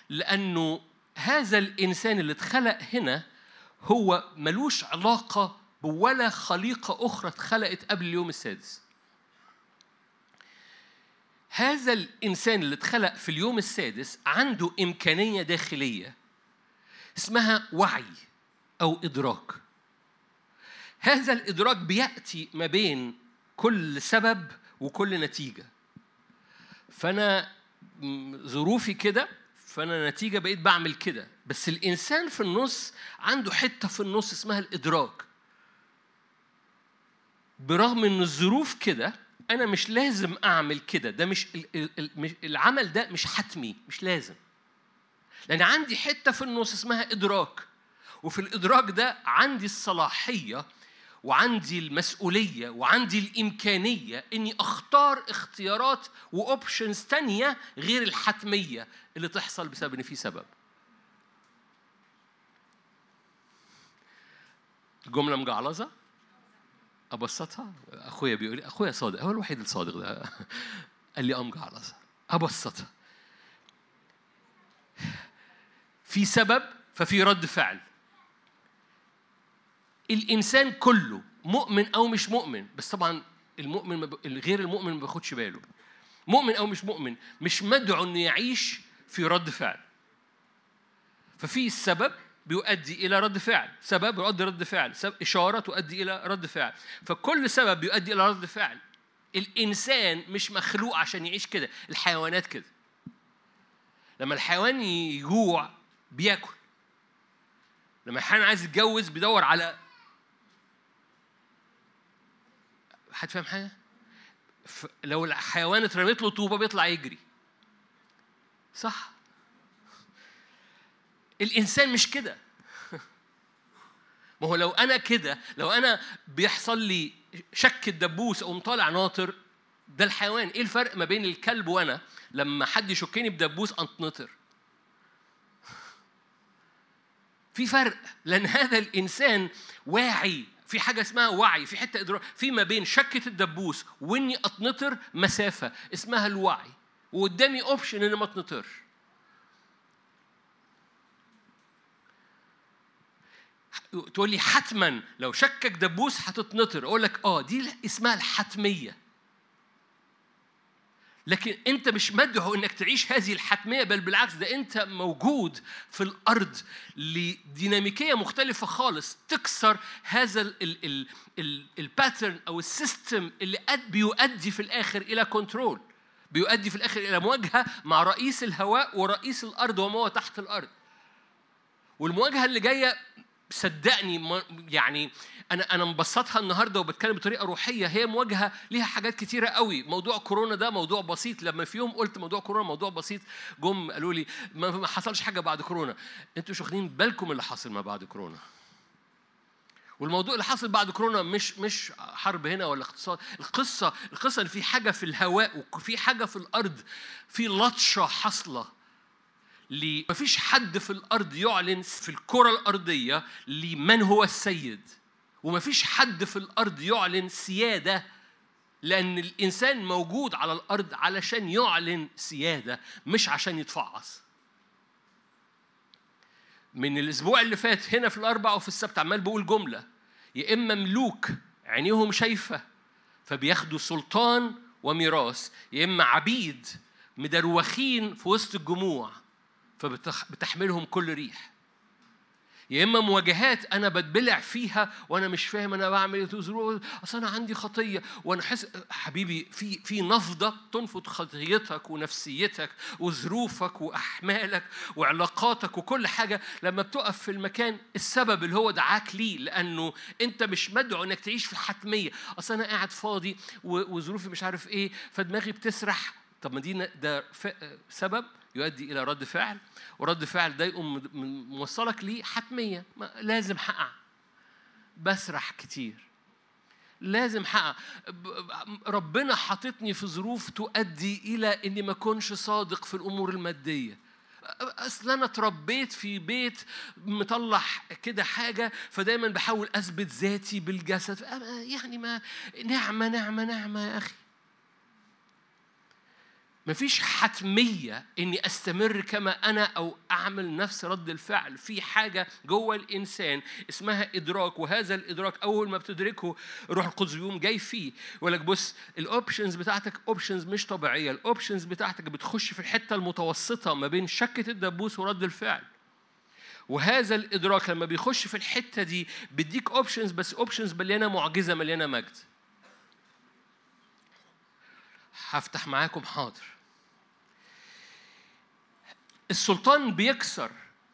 لأنه هذا الإنسان اللي اتخلق هنا هو ملوش علاقة ولا خليقة أخرى اتخلقت قبل اليوم السادس. هذا الإنسان اللي اتخلق في اليوم السادس عنده إمكانية داخلية اسمها وعي أو إدراك. هذا الإدراك بيأتي ما بين كل سبب وكل نتيجة، فأنا ظروفي كده، فأنا نتيجة بقيت بعمل كده. بس الإنسان في النص عنده حتة في النص اسمها الإدراك، برغم إن الظروف كده أنا مش لازم أعمل كده، ده مش العمل ده مش حتمي، مش لازم، لأن عندي حتة في النص اسمها إدراك، وفي الإدراك ده عندي الصلاحية وعندي المسؤولية وعندي الإمكانية إني أختار اختيارات وأوبشنز تانية غير الحتمية اللي تحصل بسبب إن في سبب. الجملة مجعلظة؟ أبسطها؟ أخويا بيقول لي، أخويا صادق، هو الوحيد الصادق ده، قال لي مجعلظة، أبسطها. في سبب ففي رد فعل. الإنسان كله مؤمن أو مش مؤمن، بس طبعاً المؤمن غير المؤمن ما بياخدش باله، مؤمن أو مش مؤمن، مش مدعو إنه يعيش في رد فعل. ففي السبب بيؤدي إلى رد فعل، سبب يؤدي رد فعل، إشارة تؤدي إلى رد فعل، فكل سبب بيؤدي إلى رد فعل. الإنسان مش مخلوق عشان يعيش كده، الحيوانات كده. لما الحيوان يجوع بياكل، لما الحيوان عايز يتجوز بيدور على حد. فاهم حاجة؟ لو الحيوان اترمت له طوبة بيطلع يجري، صح؟ الإنسان مش كده. ما هو لو أنا كده، لو أنا بيحصل لي شك الدبوس أو مطالع ناطر، ده الحيوان. إيه الفرق ما بين الكلب وأنا؟ لما حد يشكني بدبوس أنطر، في فرق، لأن هذا الإنسان واعي. في حاجة اسمها وعي، في حتة إدراك، في ما بين شكة الدبوس وإني أتنطر مسافة اسمها الوعي، وقدامي أوبشن إني ما أتنطرش. تقول لي حتماً لو شكك دبوس هتتنطر، أقول لك آه، دي اسمها الحتمية. لكن أنت مش مدعو إنك تعيش هذه الحتمية، بل بالعكس، ده أنت موجود في الأرض لديناميكية مختلفة خالص تكسر هذا الباترن أو السيستم اللي بيؤدي في الآخر إلى كنترول، بيؤدي في الآخر إلى مواجهة مع رئيس الهواء ورئيس الأرض وما هو تحت الأرض. والمواجهة اللي جاية صدقني، يعني أنا مبسطها النهاردة وبتكلم بطريقة روحية، هي مواجهة ليها حاجات كتيرة قوي. موضوع كورونا ده موضوع بسيط، لما في يوم قلت موضوع كورونا موضوع بسيط، جم قالوا لي ما حصلش حاجة بعد كورونا. أنتوا مش واخدين بالكم اللي حصل ما بعد كورونا، والموضوع اللي حصل بعد كورونا مش حرب هنا ولا اقتصاد. القصة إن في حاجة في الهواء وفي حاجة في الأرض، في لطشة حصلة. ما فيش حد في الأرض يعلن في الكرة الأرضية لمن هو السيد، وما فيش حد في الأرض يعلن سيادة، لأن الإنسان موجود على الأرض علشان يعلن سيادة مش عشان يتفعص. من الأسبوع اللي فات هنا في الأربعاء وفي السبت عمال بقول جملة، يا إما ملوك عينيهم شايفة فبياخدوا سلطان وميراث، يا إما عبيد مدروخين في وسط الجموع فبتحملهم كل ريح، يا إما مواجهات أنا بتبلع فيها وأنا مش فاهم أنا بعمل إيه، أصل أنا عندي خطية وأنا حس. حبيبي، في نفضة تنفض خطيتك ونفسيتك وظروفك وأحمالك وعلاقاتك وكل حاجة لما بتقف في المكان السبب اللي هو دعاك ليه، لأنه أنت مش مدعو إنك تعيش في حتمية. أصل أنا قاعد فاضي وظروفي مش عارف إيه فدماغي بتسرح. طب ما دي ده سبب يؤدي إلى رد فعل، ورد فعل ده يقوم موصلك ليه حتمية، لازم حقق، بسرح كتير، لازم حقق، ربنا حاططني في ظروف تؤدي إلى إني ما كنش صادق في الأمور المادية، أصل أنا اتربيت في بيت مطلع كده حاجة فدايما بحاول أثبت ذاتي بالجسد، يعني ما نعمة نعمة نعمة يا أخي. مفيش حتمية إني أستمر كما أنا أو أعمل نفس رد الفعل. في حاجة جوه الإنسان اسمها إدراك، وهذا الإدراك أول ما بتدركه روح القدس يوم جاي فيه ولك بص الأوبشنز بتاعتك أوبشنز مش طبيعية، الأوبشنز بتاعتك بتخش في الحتة المتوسطة ما بين شكة الدبوس ورد الفعل. وهذا الإدراك لما بيخش في الحتة دي بديك أوبشنز، بس أوبشنز مليانة معجزة مليانة مجد. هفتح معاكم حاضر السلطان بيكسر،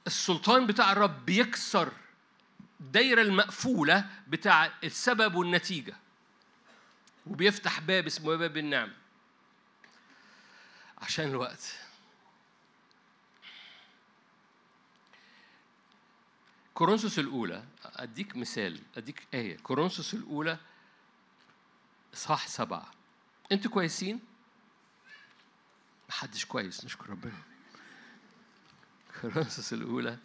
السلطان بتاع الرب بيكسر الدايرة المقفولة بتاع السبب والنتيجة، وبيفتح باب اسمه باب النعمة. عشان الوقت، كورنثوس الأولى أديك مثال، أديك آية، كورنثوس الأولى إصحاح 7. أنتوا كويسين؟ محدش كويس، نشكر ربنا. كورنثوس الأولى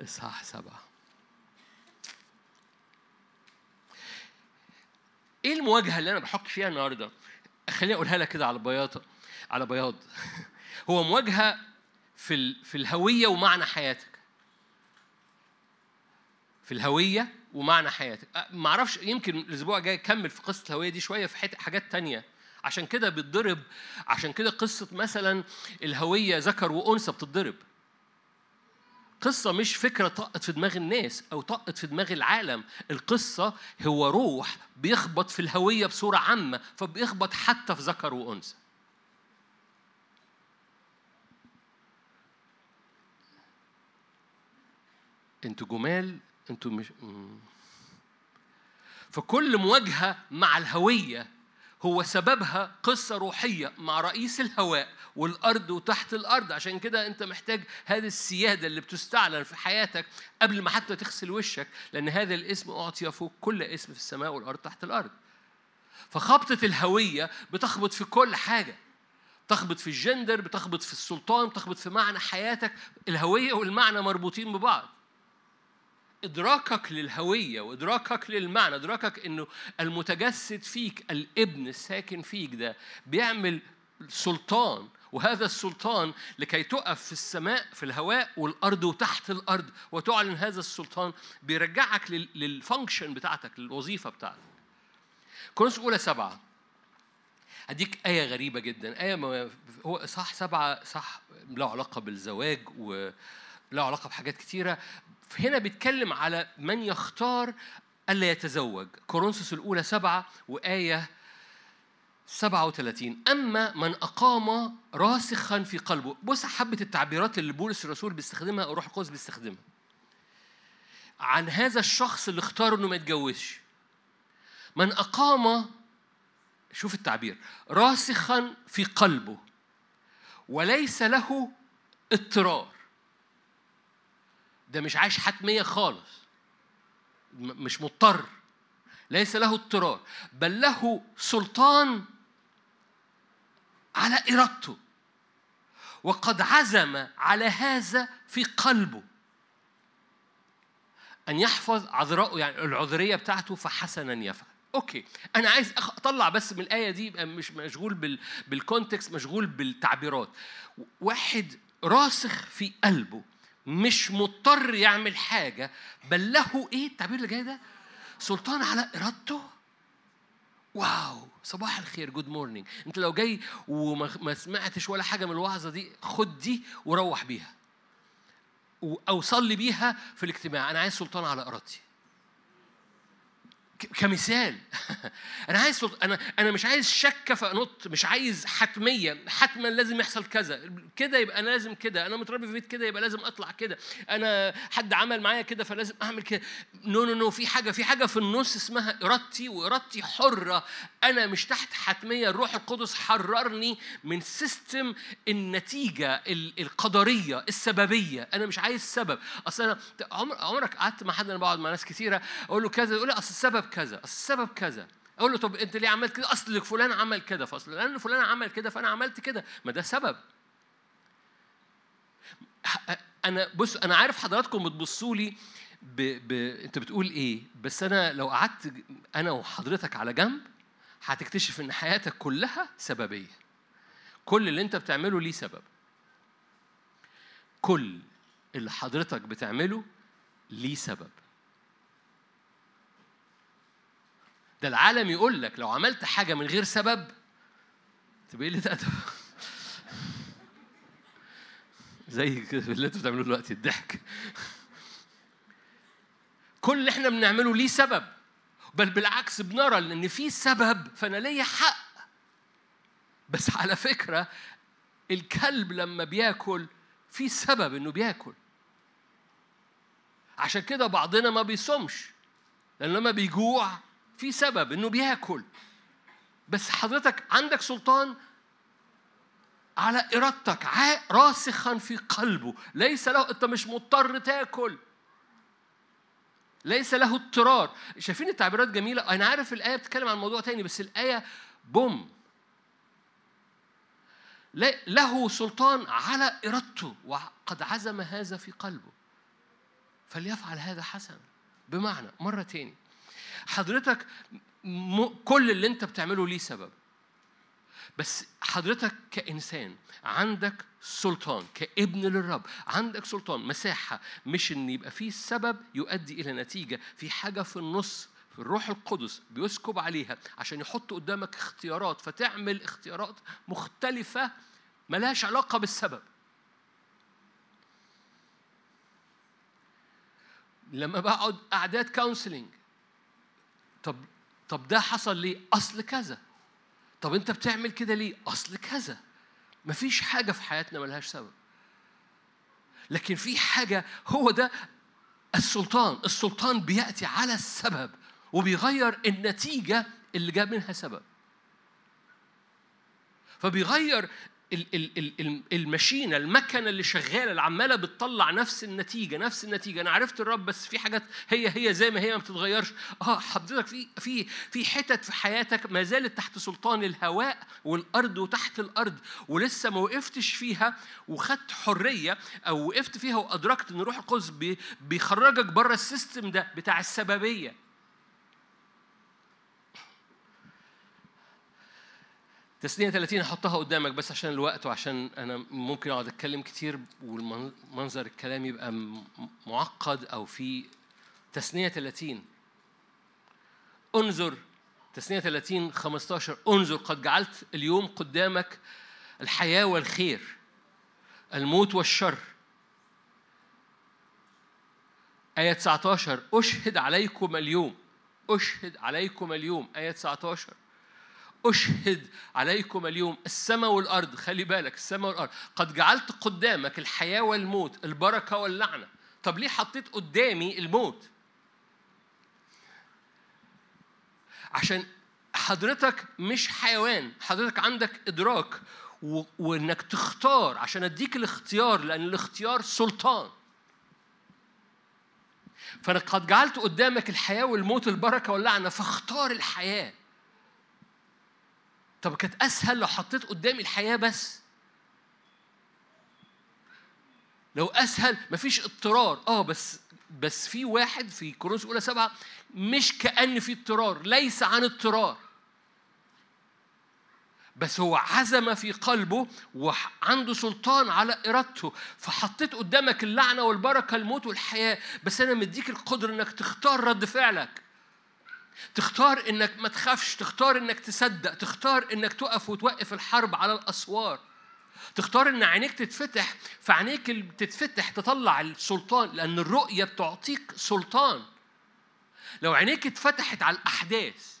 إصحاح 7. إيه المواجهة اللي أنا بحكي فيها النهاردة؟ خليني أقولها لك كده على بياض، على بياض. هو مواجهة في الهوية ومعنى حياتك. في الهوية ومعنى حياتك. معرفش، يمكن الأسبوع جاي أكمل في قصة الهوية دي شوية، في حاجات تانية. عشان كده بتضرب، عشان كده قصة مثلا الهوية ذكر وأنثى بتضرب. قصة مش فكرة طقت في دماغ الناس أو طقت في دماغ العالم، القصة هو روح بيخبط في الهوية بصورة عامة، فبيخبط حتى في ذكر وأنثى. أنتوا جمال، أنتوا مش. فكل مواجهة مع الهوية هو سببها قصة روحية مع رئيس الهواء والأرض وتحت الأرض. عشان كده أنت محتاج هذه السيادة اللي بتستعلن في حياتك قبل ما حتى تغسل وشك، لأن هذا الاسم أعطي فوق كل اسم في السماء والأرض تحت الأرض. فخبطة الهوية بتخبط في كل حاجة، بتخبط في الجندر، بتخبط في السلطان، بتخبط في معنى حياتك. الهوية والمعنى مربوطين ببعض. إدراكك للهوية وإدراكك للمعنى، إدراكك إنه المتجسد فيك، الابن الساكن فيك، ده بيعمل سلطان، وهذا السلطان لكي تقف في السماء في الهواء والأرض وتحت الأرض وتعلن هذا السلطان، بيرجعك للفانكشن بتاعتك، للوظيفة بتاعتك. كورنثوس أولى 7. هديك آية غريبة جدا، آية هو إصحاح 7، صح، له علاقة بالزواج وله علاقة بحاجات كتيرة. هنا بيتكلم على من يختار ألا يتزوج. كورنثوس الأولى 7 وآية 37. أما من أقام راسخا في قلبه. بص حبة التعبيرات اللي بولس الرسول بيستخدمها أو روح القدس بيستخدمها عن هذا الشخص اللي اختار إنه ما يتجوزش. من أقام، شوف التعبير، راسخا في قلبه وليس له اضطرار. ده مش عايش حتمية خالص، مش مضطر، ليس له اضطرار، بل له سلطان على إرادته، وقد عزم على هذا في قلبه أن يحفظ عذراءه، يعني العذرية بتاعته، فحسناً يفعل. أوكي، أنا عايز أطلع بس من الآية دي، مش مشغول بالكونتكست، مشغول بالتعبيرات. واحد راسخ في قلبه، مش مضطر يعمل حاجة، بل له إيه التعبير اللي جاي ده؟ سلطان على إرادته؟ واو، صباح الخير، جود مورنينج. أنت لو جاي وما سمعتش ولا حاجة من الوعظة دي، خد دي وروح بيها أو صلي بيها في الاجتماع. أنا عايز سلطان على إرادتي كمثال. أنا عايز أنا مش عايز شك فأنط، مش عايز حتمية، حتما لازم يحصل كذا كده يبقى أنا لازم كده، أنا متربي في بيت كده يبقى لازم أطلع كده، أنا حد عمل معايا كده فلازم أعمل كده. نو نو نو، في حاجة في النص اسمها إرادتي، وإرادتي حرة، أنا مش تحت حتمية. الروح القدس حررني من سيستم النتيجة القدرية السببية. أنا مش عايز سبب. أصلا عمرك قعدت مع حد، أنا بقعد مع ناس كثيرة، أقول له كذا يقول لي أصل السبب كذا، السبب كذا. اقول له طب انت ليه عملت كده؟ اصل فلان عمل كده، فاصل لان فلان عمل كده فانا عملت كده، ما ده سبب. انا بص، انا عارف حضراتكم بتبصوا لي انت بتقول ايه، بس انا لو قعدت انا وحضرتك على جنب هتكتشف ان حياتك كلها سببيه. كل اللي انت بتعمله ليه سبب، كل اللي حضرتك بتعمله ليه سبب. ده العالم يقول لك لو عملت حاجة من غير سبب تبقى قلة أدب. زي اللي انتوا بتعملوه دلوقتي، الضحك. كل اللي احنا بنعمله ليه سبب، بل بالعكس بنرى ان في سبب فانا ليا حق. بس على فكرة الكلب لما بياكل في سبب انه بياكل. عشان كده بعضنا ما بيصومش، لان لما بيجوع في سبب انه بياكل. بس حضرتك عندك سلطان على ارادتك راسخا في قلبه، ليس له، انت مش مضطر تاكل، ليس له اضطرار. شايفين التعبيرات جميله؟ انا عارف الايه بتتكلم عن موضوع تاني، بس الايه بوم، له سلطان على ارادته وقد عزم هذا في قلبه فليفعل هذا حسنا. بمعنى مره تاني حضرتك كل اللي انت بتعمله ليه سبب، بس حضرتك كإنسان عندك سلطان، كابن للرب عندك سلطان، مساحة، مش ان يبقى فيه سبب يؤدي إلى نتيجة، في حاجة في النص في الروح القدس بيسكب عليها عشان يحط قدامك اختيارات، فتعمل اختيارات مختلفة ملهاش علاقة بالسبب. لما بقعد أعداد كونسلينج، طب ده حصل ليه؟ أصل كذا. طب أنت بتعمل كده ليه؟ أصل كذا. مفيش حاجة في حياتنا ملهاش سبب، لكن في حاجة، هو ده السلطان. السلطان بيأتي على السبب وبيغير النتيجة اللي جاب منها سبب، فبيغير الماشينة، المكنة اللي شغالة العمالة بتطلع نفس النتيجة نفس النتيجة. أنا عرفت الرب، بس في حاجات هي زي ما هي، ما بتتغيرش. حضرتك في حتت في حياتك ما زالت تحت سلطان الهواء والأرض وتحت الأرض، ولسه ما وقفتش فيها وخدت حرية، أو وقفت فيها وأدركت إن روح القدس بيخرجك بره السيستم ده بتاع السببية. تثنية 30 هحطها قدامك بس عشان الوقت، وعشان أنا ممكن أقعد أتكلم كتير والمنظر الكلام يبقى معقد. أو في تثنية 30 انظر، تثنية 30 15 انظر قد جعلت اليوم قدامك الحياة والخير، الموت والشر. آية 19 أشهد عليكم اليوم، أشهد عليكم اليوم. آية 19 أشهد عليكم اليوم السماء والأرض. خلي بالك، السماء والأرض، قد جعلت قدامك الحياة والموت، البركة واللعنة. طب ليه حطيت قدامي الموت؟ عشان حضرتك مش حيوان، حضرتك عندك إدراك وإنك تختار، عشان أديك الاختيار، لأن الاختيار سلطان. فأنا قد جعلت قدامك الحياة والموت، البركة واللعنة، فاختار الحياة. طب كانت أسهل لو حطيت قدامي الحياة بس، لو أسهل مفيش اضطرار. بس في واحد في كورنثوس أولى 7 مش كأن في اضطرار، ليس عن اضطرار، بس هو عزم في قلبه وعنده سلطان على إرادته. فحطيت قدامك اللعنة والبركة، الموت والحياة، بس أنا مديك القدرة إنك تختار رد فعلك، تختار إنك ما تخافش، تختار إنك تصدق، تختار إنك تقف وتوقف الحرب على الأسوار، تختار إن عينيك تتفتح، فعينيك اللي بتتفتح تطلع السلطان، لأن الرؤية بتعطيك سلطان. لو عينيك اتفتحت على الأحداث،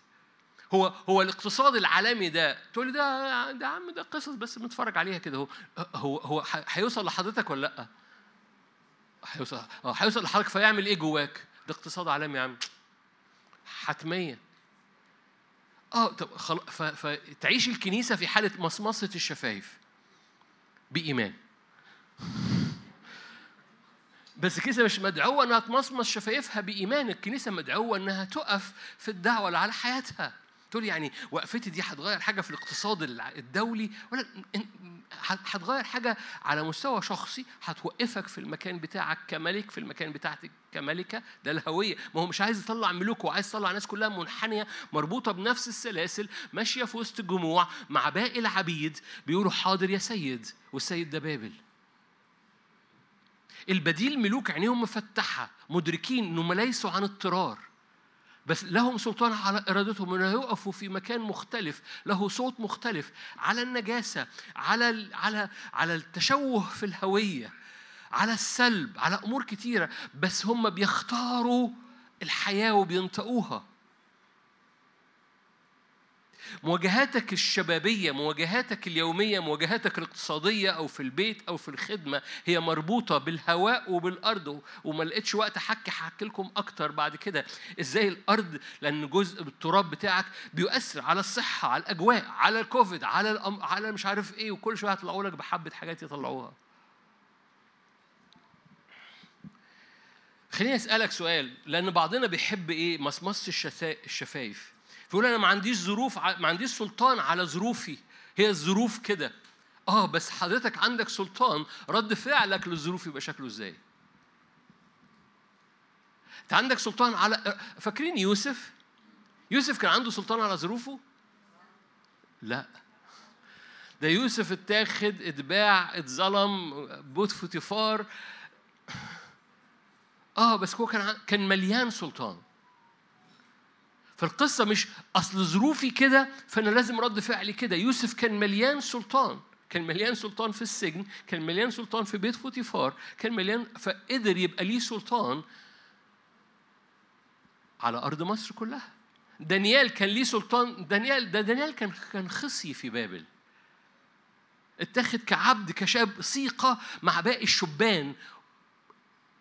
هو الاقتصاد العالمي ده، تقول ده عم ده قصص بس بنتفرج عليها كده، هو هيوصل لحضرتك ولا لأ؟ هيوصل لحضرتك، فيعمل إيه جواك؟ ده اقتصاد عالمي يا عم، حتمية. طب فتعيش الكنيسة في حالة مصمصة الشفايف بإيمان. بس الكنيسة مش مدعوة أنها تمصمص شفايفها بإيمان، الكنيسة مدعوة أنها تقف في الدعوة على حياتها. تقول يعني وقفتي دي هتغير حاجة في الاقتصاد الدولي، ولا هتغير حاجة على مستوى شخصي؟ هتوقفك في المكان بتاعك كملك، في المكان بتاعتك كملكة. ده الهوية. ما هو مش عايز يطلع ملوكه، عايز يطلع ناس كلها منحنية مربوطة بنفس السلاسل، ماشية في وسط الجموع مع باقي العبيد بيقولوا حاضر يا سيد، والسيد ده بابل. البديل ملوك عينيهم مفتحة، مدركين إنهم ليسوا عن اضطرار، بس لهم سلطان على إرادتهم أن يقفوا في مكان مختلف، له صوت مختلف، على النجاسة، على التشوه في الهوية، على السلب، على أمور كتيرة، بس هم بيختاروا الحياة وبينطقوها. مواجهاتك الشبابية، مواجهاتك اليومية، مواجهاتك الاقتصادية أو في البيت أو في الخدمة هي مربوطة بالهواء وبالأرض. وما لقيتش وقت أحكي لكم أكتر بعد كده إزاي الأرض، لأن جزء بالتراب بتاعك بيؤثر على الصحة، على الأجواء، على الكوفيد، على مش عارف إيه، وكل شوية هتطلعوا لك بحبة حاجات يطلعوها. خليني أسألك سؤال، لأن بعضنا بيحب إيه؟ مصمص الشفايف، فيقول أنا ما عنديش ظروف، ما عنديش سلطان على ظروفي، هي الظروف كده. بس حضرتك عندك سلطان، رد فعلك للظروف يبقى شكله إزاي؟ أنت عندك سلطان على، فاكرين يوسف؟ يوسف كان عنده سلطان على ظروفه؟ لا، ده يوسف اتاخد، اتباع، اتظلم، بيت فوطيفار. بس هو كان مليان سلطان. فالقصة مش أصل ظروفي كده فأنا لازم رد فعلي كده. يوسف كان مليان سلطان، كان مليان سلطان في السجن، كان مليان سلطان في بيت فوطيفار، كان مليان، فقدر يبقى ليه سلطان على أرض مصر كلها. دانيال كان ليه سلطان، دانيال كان خصي في بابل، اتاخد كعبد، كشاب ثقة مع باقي الشبان،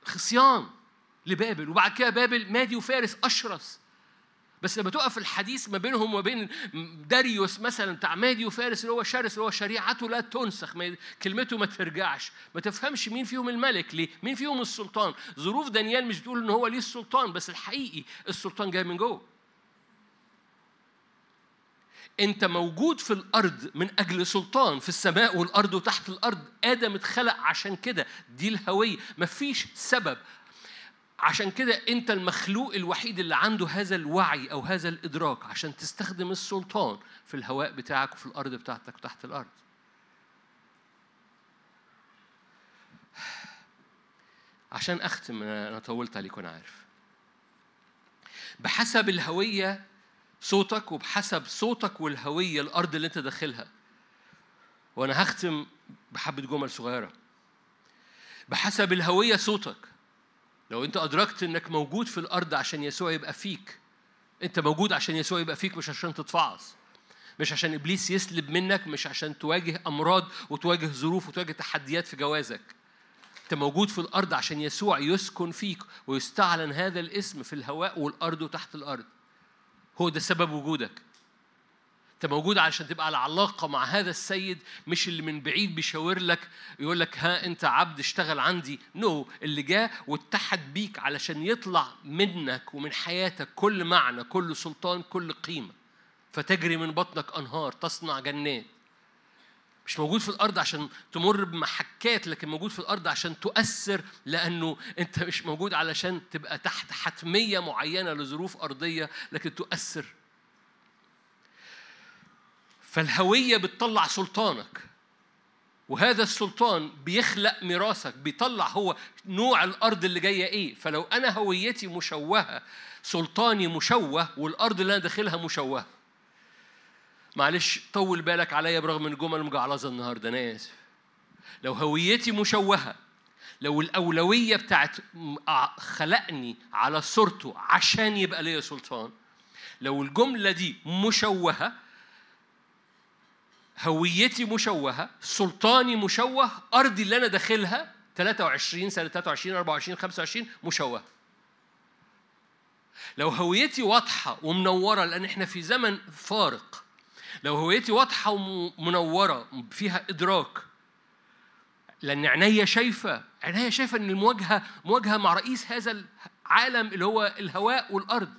خصيان لبابل. وبعد كده بابل، مادي وفارس، أشرس. بس لما تقف الحديث ما بينهم وبين داريوس مثلا بتاع مادي وفارس، اللي هو شرس، اللي هو شريعته لا تنسخ، كلمته ما ترجعش، ما تفهمش مين فيهم الملك، ليه مين فيهم السلطان. ظروف دانيال مش بتقول ان هو ليه السلطان، بس الحقيقي السلطان جاي من جوه. انت موجود في الارض من اجل سلطان، في السماء والارض وتحت الارض. ادم اتخلق عشان كده، دي الهويه، مفيش سبب. عشان كده انت المخلوق الوحيد اللي عنده هذا الوعي او هذا الادراك، عشان تستخدم السلطان في الهواء بتاعك وفي الارض بتاعتك وتحت الارض. عشان اختم، انا طولت عليكم انا عارف. بحسب الهويه صوتك، وبحسب صوتك والهويه الارض اللي انت داخلها. وانا هختم بحبه جمل صغيره. بحسب الهويه صوتك، لو انت ادركت انك موجود في الارض عشان يسوع يبقى فيك، انت موجود عشان يسوع يبقى فيك، مش عشان تتفعص، مش عشان ابليس يسلب منك، مش عشان تواجه امراض وتواجه ظروف وتواجه تحديات في جوازك. انت موجود في الارض عشان يسوع يسكن فيك ويستعلن هذا الاسم في الهواء والارض وتحت الارض. هو ده سبب وجودك. انت موجود عشان تبقى على علاقه مع هذا السيد، مش اللي من بعيد بيشاور لك يقول لك ها انت عبد اشتغل عندي. نو، اللي جاء واتحد بيك علشان يطلع منك ومن حياتك كل معنى، كل سلطان، كل قيمه، فتجري من بطنك انهار تصنع جنات. مش موجود في الارض عشان تمر بمحكات، لكن موجود في الارض عشان تؤثر، لانه انت مش موجود علشان تبقى تحت حتميه معينه لظروف ارضيه، لكن تؤثر. فالهويه بتطلع سلطانك، وهذا السلطان بيخلق ميراثك، بيطلع هو نوع الارض اللي جايه ايه. فلو انا هويتي مشوهه، سلطاني مشوه، والارض اللي انا داخلها مشوهه. معلش طول بالك عليا برغم من الجمل مجعلظه النهارده، انا اسف. لو هويتي مشوهه، لو الاولويه بتاعت خلقني على صورته عشان يبقى ليا سلطان، لو الجمله دي مشوهه، هويتي مشوهه، سلطاني مشوه، ارضي اللي انا داخلها 23 سنه 23 24 25 مشوهه. لو هويتي واضحه ومنوره، لان احنا في زمن فارق، لو هويتي واضحة ومنورة فيها إدراك، لأن عينيا شايفة إن المواجهة مواجهة مع رئيس هذا العالم اللي هو الهواء والأرض،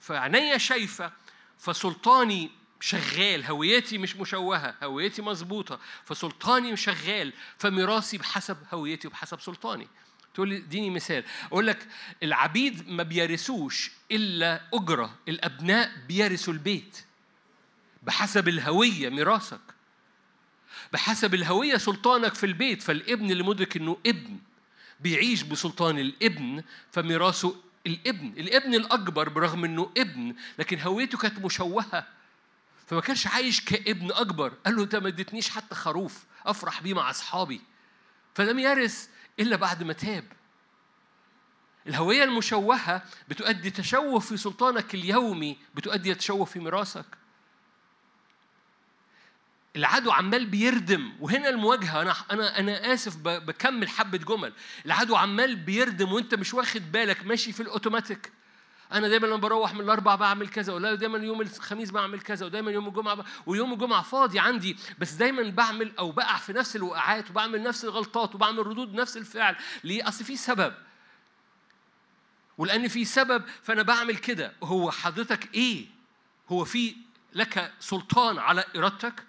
فعينيا شايفة، فسلطاني شغال، هويتي مش مشوهة، هويتي مظبوطة، فسلطاني شغال، فميراثي بحسب هويتي وبحسب سلطاني. تقول لي ديني مثال، أقول لك العبيد ما بيرثوش إلا أجرة، الأبناء بيرثوا البيت. بحسب الهوية ميراثك، بحسب الهوية سلطانك في البيت. فالابن اللي مدرك إنه ابن بيعيش بسلطان الابن، فميراثه الابن الأكبر برغم إنه ابن، لكن هويته كانت مشوهة، فما كانش عايش كابن أكبر. قال له أنت ما اديتنيش حتى خروف أفرح بيه مع أصحابي، فلم يرث إلا بعد ما تاب. الهوية المشوهة بتؤدي تشوه في سلطانك اليومي، بتؤدي تشوه في ميراثك. العدو عمال بيردم، وهنا المواجهة. أنا آسف بكمل حبة جمل. العدو عمال بيردم وأنت مش واخد بالك، ماشي في الأوتوماتيك. أنا دايماً لما بروح من الأربع بعمل كذا، ولا دايماً يوم الخميس بعمل كذا، ودايماً يوم الجمعة ويوم الجمعة فاضي عندي، بس دايماً بعمل أو بقع في نفس الوقعات، وبعمل نفس الغلطات، وبعمل ردود نفس الفعل. ليه؟ أصل في سبب، ولأن في سبب فأنا بعمل كده. هو حضرتك إيه؟ هو في لك سلطان على إرادتك؟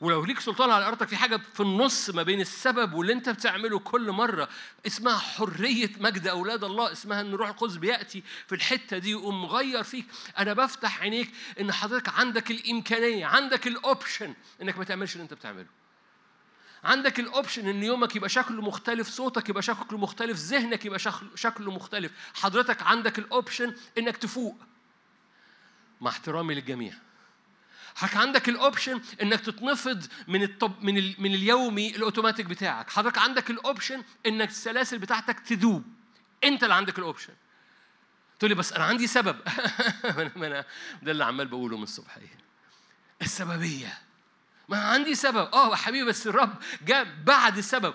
ولو ليك سلطان على إرادتك، في حاجة في النص ما بين السبب واللي أنت بتعمله كل مرة، اسمها حرية مجد أولاد الله، اسمها إن الروح القدس بيأتي في الحتة دي ويقوم مغير فيك. أنا بفتح عينيك إن حضرتك عندك الإمكانية، عندك الأوبشن إنك ما تعملش اللي أنت بتعمله. عندك الأوبشن إن يومك يبقى شكله مختلف، صوتك يبقى شكله مختلف، ذهنك يبقى شكله مختلف. حضرتك عندك الأوبشن إنك تفوق، مع احترامي للجميع. حضرتك عندك الأوبشن إنك تتنفض من اليومي الأوتوماتيك بتاعك. حضرتك عندك الأوبشن إنك السلاسل بتاعتك تذوب. أنت اللي عندك الأوبشن. تقولي بس أنا عندي سبب. أنا ده اللي عمال بقوله من الصبح، السببية. ما عندي سبب. حبيبي، بس الرب جاء بعد السبب.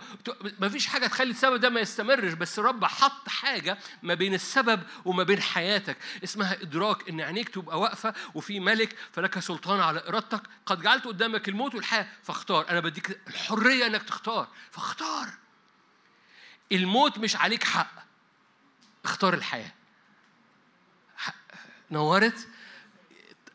ما فيش حاجه تخلي السبب ده ما يستمرش، بس الرب حط حاجه ما بين السبب وما بين حياتك، اسمها ادراك، ان عينيك تبقى واقفه وفي ملك فلك سلطان على ارادتك. قد جعلت قدامك الموت والحياه فاختار. انا بديك الحريه انك تختار، فاختار. الموت مش عليك حق، اختار الحياه. نورت.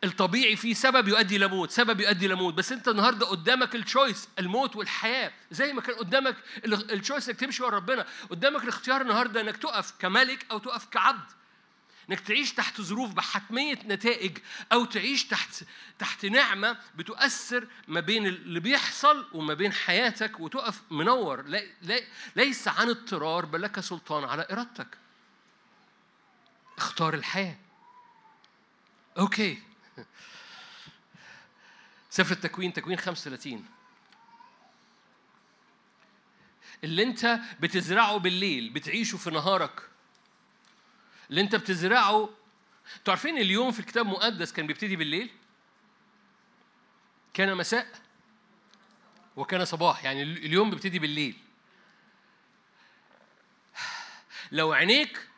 الطبيعي فيه سبب يؤدي لموت، سبب يؤدي لموت، بس انت النهارده قدامك التشويس، الموت والحياه. زي ما كان قدامك التشويس انك تمشي ورا ربنا، قدامك الاختيار النهارده انك تقف كملك او تقف كعبد، انك تعيش تحت ظروف بحتميه نتائج، او تعيش تحت نعمه بتؤثر ما بين اللي بيحصل وما بين حياتك، وتقف منور. ليس عن اضطرار، بل لك سلطان على ارادتك. اختار الحياه. اوكي، سفر التكوين، تكوين 35. اللي انت بتزرعه بالليل بتعيشه في نهارك. اللي انت بتزرعه، تعرفين اليوم في الكتاب المقدس كان بيبتدي بالليل، كان مساء وكان صباح، يعني اليوم بيبتدي بالليل. لو عينيك،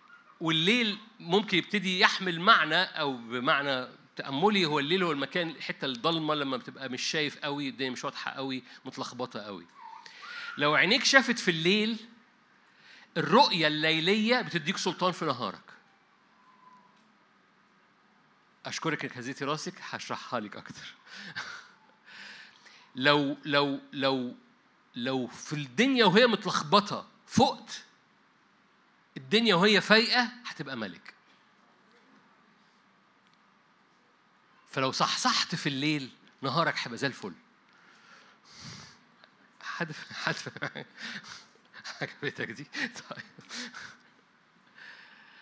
والليل ممكن يبتدي يحمل معنى، او بمعنى تأملي، هو الليل هو المكان، الحتة الضلمة لما بتبقى مش شايف قوي، الدنيا مش واضحة قوي، متلخبطة قوي. لو عينيك شافت في الليل، الرؤية الليلية بتديك سلطان في نهارك. أشكرك إنك هزيتي راسك، هشرحها لك أكتر. لو لو لو لو في الدنيا وهي متلخبطة فقت، الدنيا وهي فايقة هتبقى ملك. فلو صحصحت في الليل، نهارك هيبقى زي الفل. حد عجبتك دي؟ طيب،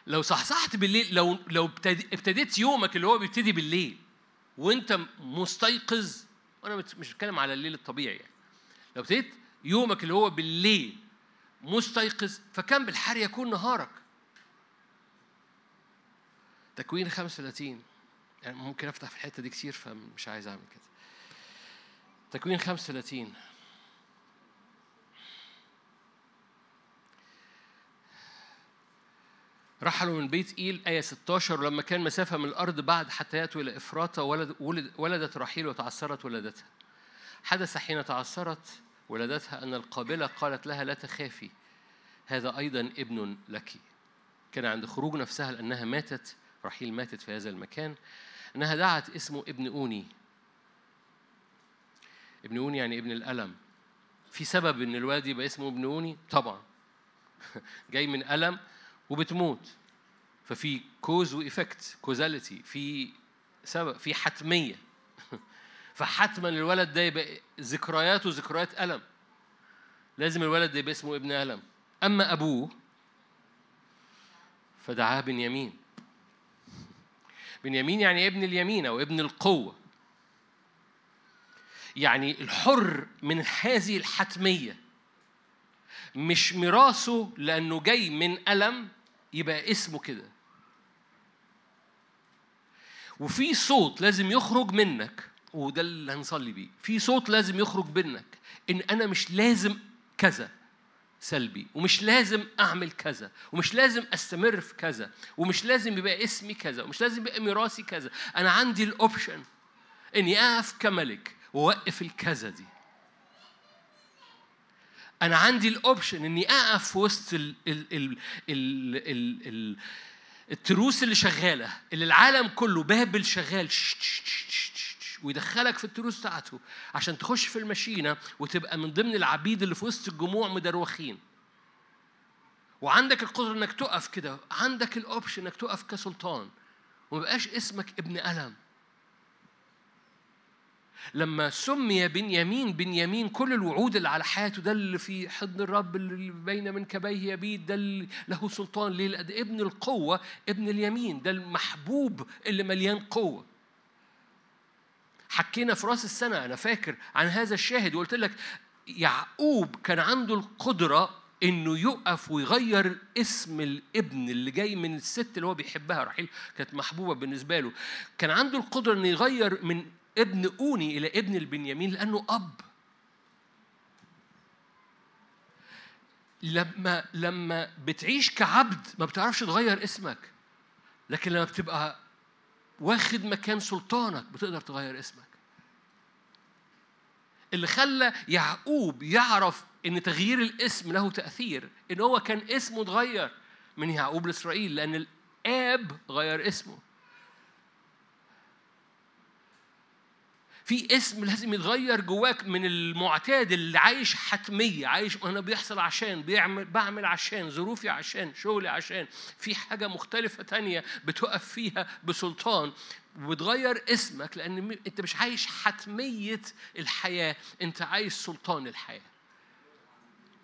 لو صحصحت بالليل، لو ابتديت يومك اللي هو بيبتدي بالليل وانت مستيقظ، وانا مش بتكلم على الليل الطبيعي، يعني لو ابتديت يومك اللي هو بالليل مستيقظ، فكان بالحر يكون نهارك. تكوين 35، يعني ممكن أفتح في الحتة دي كتير فمش عايز أعمل كده. تكوين 35، رحلوا من بيت إيل، آية 16. ولما كان مسافة من الأرض بعد حتى يأتوا إلى إفراطة، ولدت راحيل وتعثرت ولادتها. حدث حين تعثرت ولادتها أن القابلة قالت لها: لا تخافي، هذا أيضا ابن لك. كان عند خروج نفسها لأنها ماتت، راحيل ماتت في هذا المكان، أنها دعت اسمه ابن أوني. ابن أوني يعني ابن الألم. في سبب إن الولد يبقى اسمه ابن أوني؟ طبعا جاي من ألم وبتموت، ففي كوز وإفكت، كوزاليتي، في سبب، في حتمية. فحتما الولد ده يبقى ذكرياته ذكريات ألم، لازم الولد ده يبقى اسمه ابن ألم. أما أبوه فدعاه بنيامين. بنيامين يعني ابن اليمين أو ابن القوة، يعني الحر من هذه الحتمية. مش ميراثه لأنه جاي من ألم يبقى اسمه كده. وفي صوت لازم يخرج منك، وده اللي هنصلي بيه. في صوت لازم يخرج منك إن أنا مش لازم كذا سلبي، ومش لازم أعمل كذا، ومش لازم أستمر في كذا، ومش لازم يبقى اسمي كذا، ومش لازم يبقى ميراثي كذا. أنا عندي الأوبشن إني أقف كملك ووقف الكذا دي. أنا عندي الأوبشن إني أقف وسط التروس اللي شغالة، اللي العالم كله بابل شغال ويدخلك في التروس بتاعته عشان تخش في المشينة وتبقى من ضمن العبيد اللي في وسط الجموع مدروخين. وعندك القدرة إنك تقف كده، عندك الأوبشن إنك تقف كسلطان ومبقاش اسمك ابن ألم. لما سمي بنيامين، بنيامين كل الوعود اللي على حياته، ده اللي في حضن الرب اللي بين منكبيه يبيت، ده اللي له سلطان ليل قد ابن القوة، ابن اليمين، ده المحبوب اللي مليان قوة. حكينا في راس السنة أنا فاكر عن هذا الشاهد، وقلت لك يعقوب كان عنده القدرة إنه يقف ويغير اسم الابن اللي جاي من الست اللي هو بيحبها، رحيل كانت محبوبة بالنسبة له، كان عنده القدرة إنه يغير من ابن أوني إلى ابن البنيامين لأنه أب. لما بتعيش كعبد ما بتعرفش تغير اسمك، لكن لما بتبقى واخد مكان سلطانك بتقدر تغير اسمك. اللي خلى يعقوب يعرف إن تغيير الاسم له تأثير، إن هو كان اسمه اتغير من يعقوب لإسرائيل لأن الآب غير اسمه. في اسم لازم يتغير جواك من المعتاد اللي عايش حتمية، عايش أنا بيحصل عشان، بعمل عشان، ظروفي عشان، شغلي عشان، في حاجة مختلفة تانية بتقف فيها بسلطان وبتغير اسمك لأن أنت مش عايش حتمية الحياة، أنت عايش سلطان الحياة.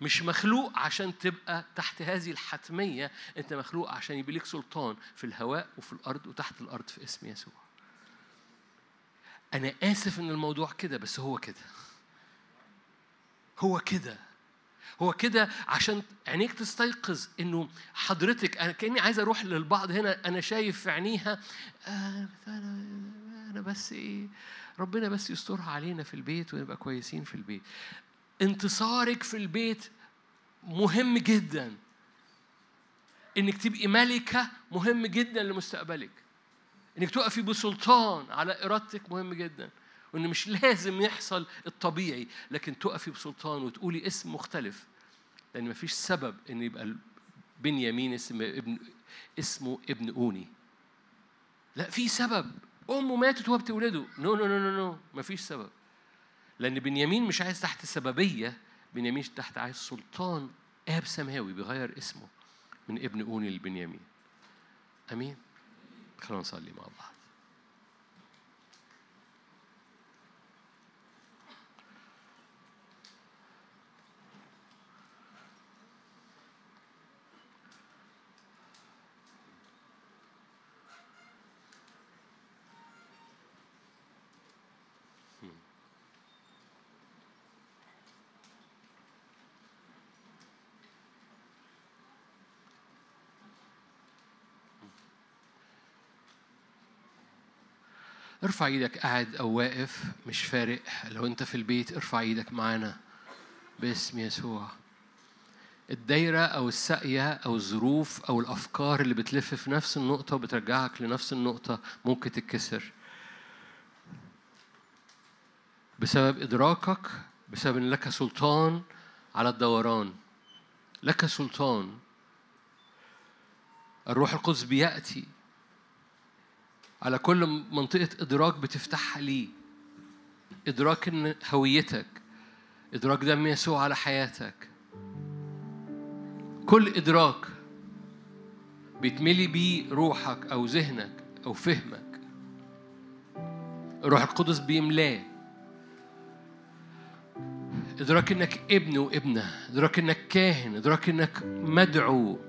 مش مخلوق عشان تبقى تحت هذه الحتمية، أنت مخلوق عشان يبقى لك سلطان في الهواء وفي الأرض وتحت الأرض في اسم يسوع. أنا آسف إن الموضوع كده، بس هو كده، هو كده، هو كده، عشان عينيك تستيقظ إنه حضرتك. أنا كأني عايز أروح للبعض هنا، أنا شايف في عينيها أنا بس إيه، ربنا بس يسترها علينا في البيت ونبقى كويسين في البيت. انتصارك في البيت مهم جدا، إنك تبقي ملكة مهم جدا لمستقبلك، إنك تقفي بسلطان على إرادتك مهم جداً، وإن مش لازم يحصل الطبيعي، لكن تقفي بسلطان وتقولي اسم مختلف، لأن مفيش سبب إن يبقى بنيامين اسمه ابن أوني. لا، في سبب، أمه ماتت وهو بتولده. نو نو نو نو نو، مفيش سبب، لأن بنيامين مش عايز تحت سببية، بنيامين تحت عايز سلطان آب سماوي بيغير اسمه من ابن أوني لبنيامين. أمين. خلونا نصلي مع بعض. ارفع ايدك قاعد أو واقف، مش فارق. لو أنت في البيت ارفع ايدك معانا باسم يسوع. الدايرة أو الساقية أو الظروف أو الأفكار اللي بتلف في نفس النقطة وبترجعك لنفس النقطة ممكن تتكسر بسبب إدراكك، بسبب أن لك سلطان على الدوران، لك سلطان. الروح القدس بيأتي على كل منطقة إدراك بتفتحها ليه، إدراك إن هويتك، إدراك دم يسوع على حياتك. كل إدراك بيتملي بيه روحك أو ذهنك أو فهمك، الروح القدس بيملاه. إدراك إنك ابن وابنة، إدراك إنك كاهن، إدراك إنك مدعو.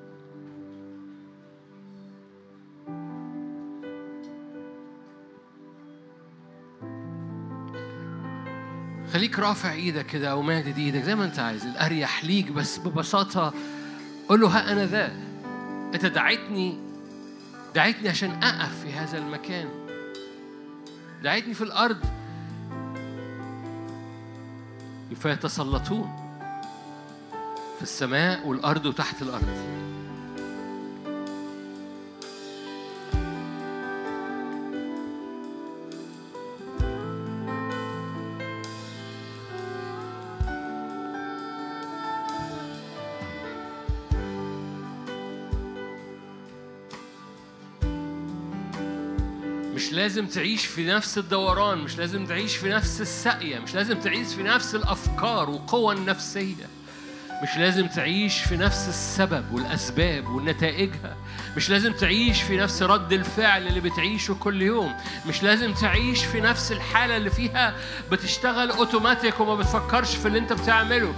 خليك رافع ايدك كده او ماجد ايدك زي ما انت عايز، الاريح ليك، بس ببساطه قول له ها انا ذا، انت دعيتني عشان اقف في هذا المكان، دعيتني في الارض فيتسلطون في السماء والارض وتحت الارض. مش لازم تعيش في نفس الدوران، مش لازم تعيش في نفس السقية، مش لازم تعيش في نفس الأفكار والقوى النفسية، مش لازم تعيش في نفس السبب والأسباب ونتائجها، مش لازم تعيش في نفس رد الفعل اللي بتعيشه كل يوم، مش لازم تعيش في نفس الحالة اللي فيها بتشتغل أوتوماتيك وما بتفكرش في اللي انت بتعمله.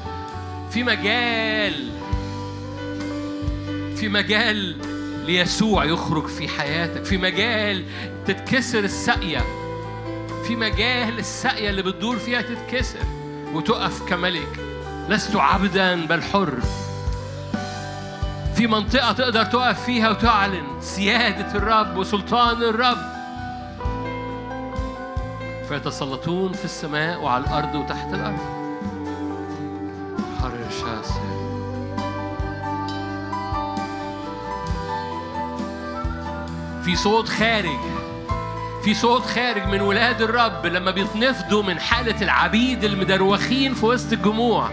في مجال ليسوع يخرج في حياتك، في مجال تتكسر السقية، في مجال السقية اللي بتدور فيها تتكسر وتقف كملك. لست عبدا بل حر. في منطقة تقدر تقف فيها وتعلن سيادة الرب وسلطان الرب. فيتسلطون في السماء وعلى الأرض وتحت الأرض. حر الشاسع. في صوت خارج من ولاد الرب لما بيتنفضوا من حالة العبيد المدروخين في وسط الجموع.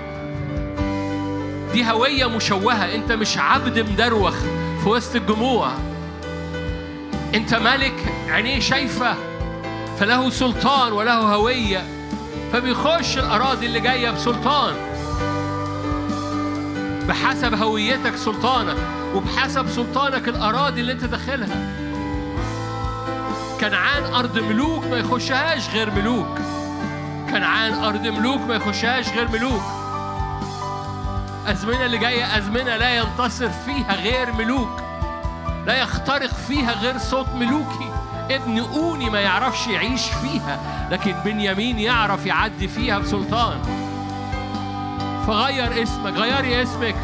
دي هوية مشوهة، انت مش عبد مدروخ في وسط الجموع، انت ملك عينيه شايفة، فله سلطان وله هوية، فبيخش الأراضي اللي جاية بسلطان، بحسب هويتك سلطانك، وبحسب سلطانك الأراضي اللي انت داخلها. كنعان أرض ملوك ما يخشهاش غير ملوك، كنعان أرض ملوك ما يخشهاش غير ملوك. أزمنة اللي جاية أزمنة لا ينتصر فيها غير ملوك، لا يخترق فيها غير صوت ملوكي. ابن أوني ما يعرفش يعيش فيها، لكن بنيامين يعرف يعدي فيها بسلطان. فغير اسمك، غيري اسمك.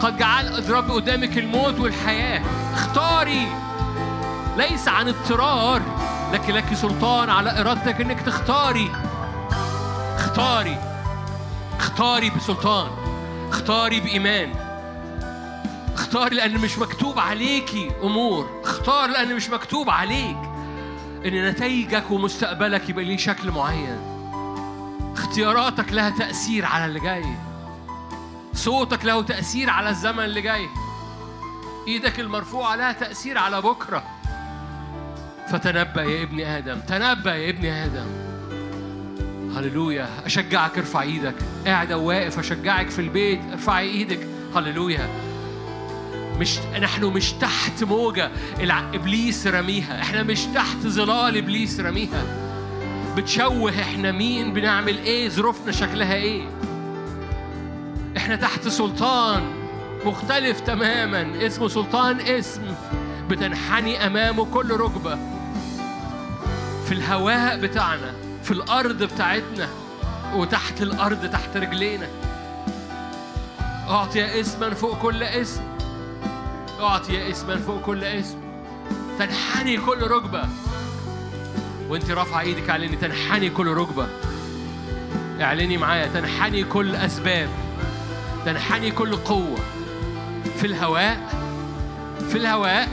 قد جعل الرب قدامك الموت والحياة، اختاري، ليس عن اضطرار، لكن لك سلطان على إرادتك إنك تختاري. اختاري، اختاري بسلطان، اختاري بإيمان، اختاري لأن مش مكتوب عليكي أمور، اختار لأن مش مكتوب عليك إن نتائجك ومستقبلك يبقى ليه شكل معين. اختياراتك لها تأثير على اللي جاي، صوتك له تأثير على الزمن اللي جاي، إيدك المرفوعة لها تأثير على بكرة. فتنبأ يا ابن آدم، تنبأ يا ابن آدم. هللويا. أشجعك ارفع إيدك، قاعد واقف أشجعك في البيت ارفع إيدك. هللويا. نحن مش تحت موجة إبليس رميها، احنا مش تحت ظلال إبليس رميها. بتشوه احنا مين، بنعمل ايه، ظروفنا شكلها ايه. احنا تحت سلطان مختلف تماماً، اسمه سلطان، اسم بتنحني أمامه كل ركبة. في الهواء بتاعنا، في الأرض بتاعتنا، وتحت الأرض تحت رجلينا. أعطي اسماً فوق كل اسم، أعطي اسماً فوق كل اسم. تنحني كل ركبة، وانت رافعة ايدك اعلني تنحني كل ركبة. اعلني معايا تنحني كل أسباب، تنحني كل قوة. في الهواء، في الهواء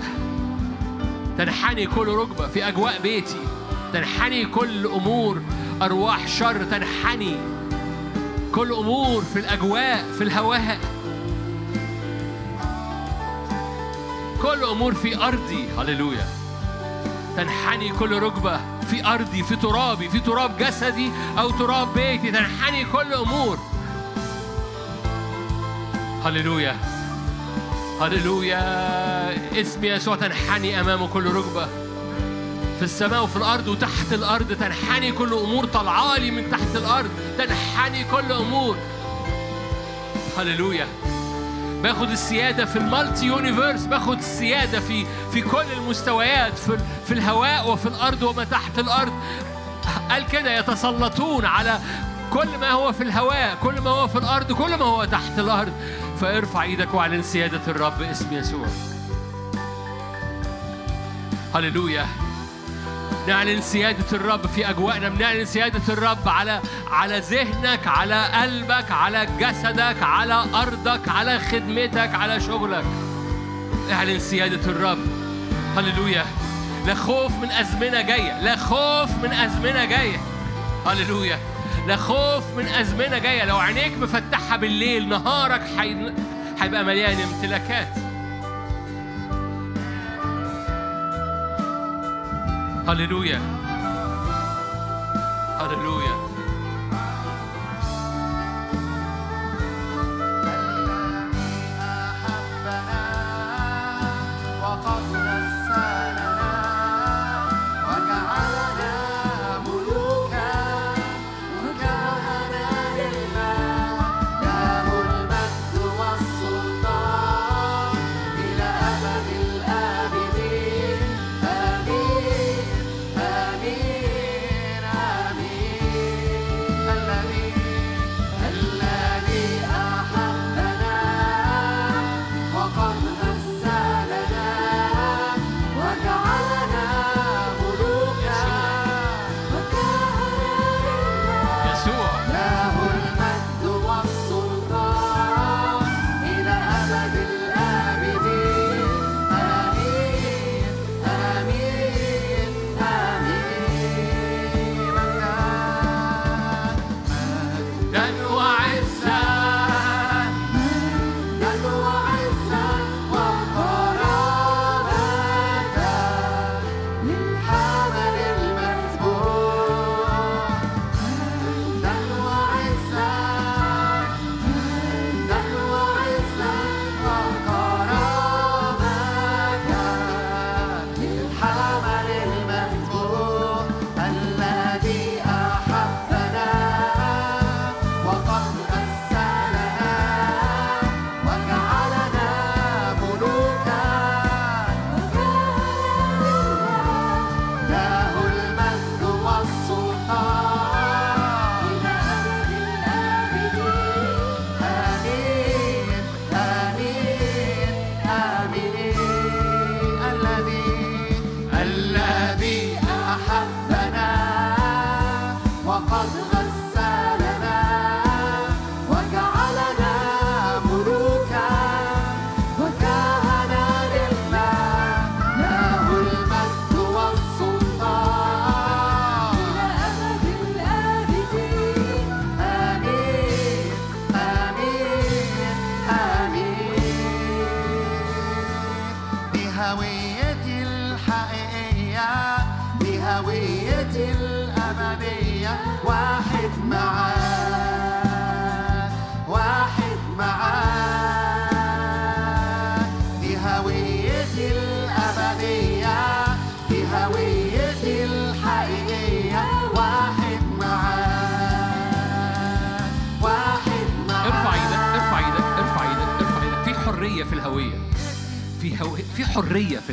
تنحني كل ركبة. في أجواء بيتي تنحني كل أمور أرواح شر، تنحني كل أمور في الأجواء، في الهواء، كل أمور في أرضي. هللويا. تنحني كل ركبة في أرضي، في ترابي، في تراب جسدي أو تراب بيتي، تنحني كل أمور. هللويا، هللويا. اسم يسوع تنحني أمامه كل ركبة، في السماء وفي الأرض وتحت الأرض. تنحني كل أمور طلعالي من تحت الأرض، تنحني كل أمور. هللويا. باخد السيادة في المالتي يونيفيرس، باخد السيادة في كل المستويات، في الهواء وفي الأرض وما تحت الأرض. قال كده يتسلطون على كل ما هو في الهواء، كل ما هو في الأرض، كل ما هو تحت الأرض. فارفع ايدك واعلن سيادة الرب باسم يسوع. هللويا. نعلن سيادة الرب في أجواءنا، بنعلن سيادة الرب على ذهنك، على قلبك، على جسدك، على أرضك، على خدمتك، على شغلك. اعلن سيادة الرب. هللويا. لا خوف من أزمنة جاية، لا خوف من أزمنة جاية. هللويا. لا خوف من أزمنة جاية. لو عينيك مفتحها بالليل نهارك هيبقى مليان امتلاكات. هللويا. هللويا.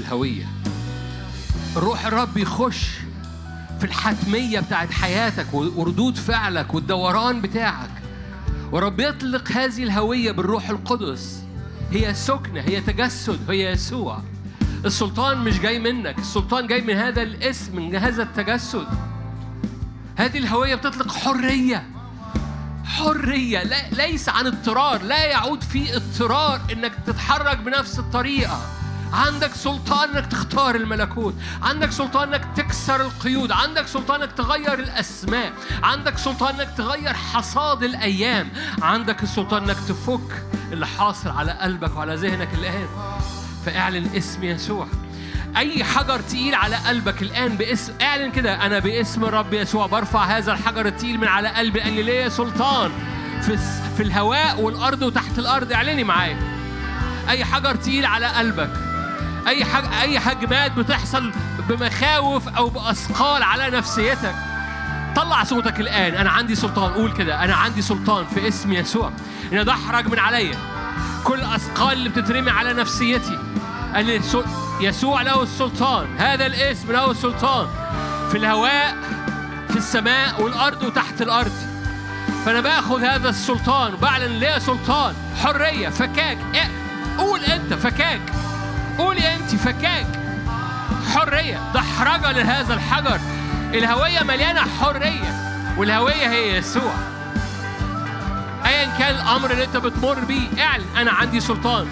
الهوية. روح الرب يخش في الحتمية بتاعت حياتك وردود فعلك والدوران بتاعك، ورب يطلق هذه الهوية بالروح القدس. هي سكنة، هي تجسد، هي يسوع. السلطان مش جاي منك، السلطان جاي من هذا الاسم، من هذا التجسد. هذه الهوية بتطلق حرية، حرية ليس عن اضطرار. لا يعود في اضطرار انك تتحرك بنفس الطريقة. عندك سلطان انك تختار الملكوت، عندك سلطان انك تكسر القيود، عندك سلطان انك تغير الاسماء، عندك سلطان انك تغير حصاد الايام، عندك السلطان انك تفك اللي حاصل على قلبك وعلى ذهنك الان. فاعلن اسم يسوع. اي حجر تقيل على قلبك الان باسم، اعلن كده: انا باسم الرب يسوع برفع هذا الحجر التقيل من على قلبي، لان ليه سلطان في الهواء والارض وتحت الارض. اعلني معايا. اي حجر تقيل على قلبك، أي هجمات بتحصل بمخاوف أو بأثقال على نفسيتك، طلع صوتك الآن: أنا عندي سلطان. قول كده: أنا عندي سلطان في اسم يسوع إن أدحرج من عليا كل أثقال اللي بتترمي على نفسيتي. أن يسوع له السلطان، هذا الاسم له السلطان في الهواء، في في السماء والأرض وتحت الأرض. فأنا باخذ هذا السلطان وبعلن ليه سلطان حرية. فكاك، قول أنت فكاك، قولي أنت فكاك، حرية، دحرجة لهذا الحجر. الهوية مليانة حرية، والهوية هي يسوع. أيا كان الأمر اللي أنت بتمر بيه، اعلن أنا عندي سلطان.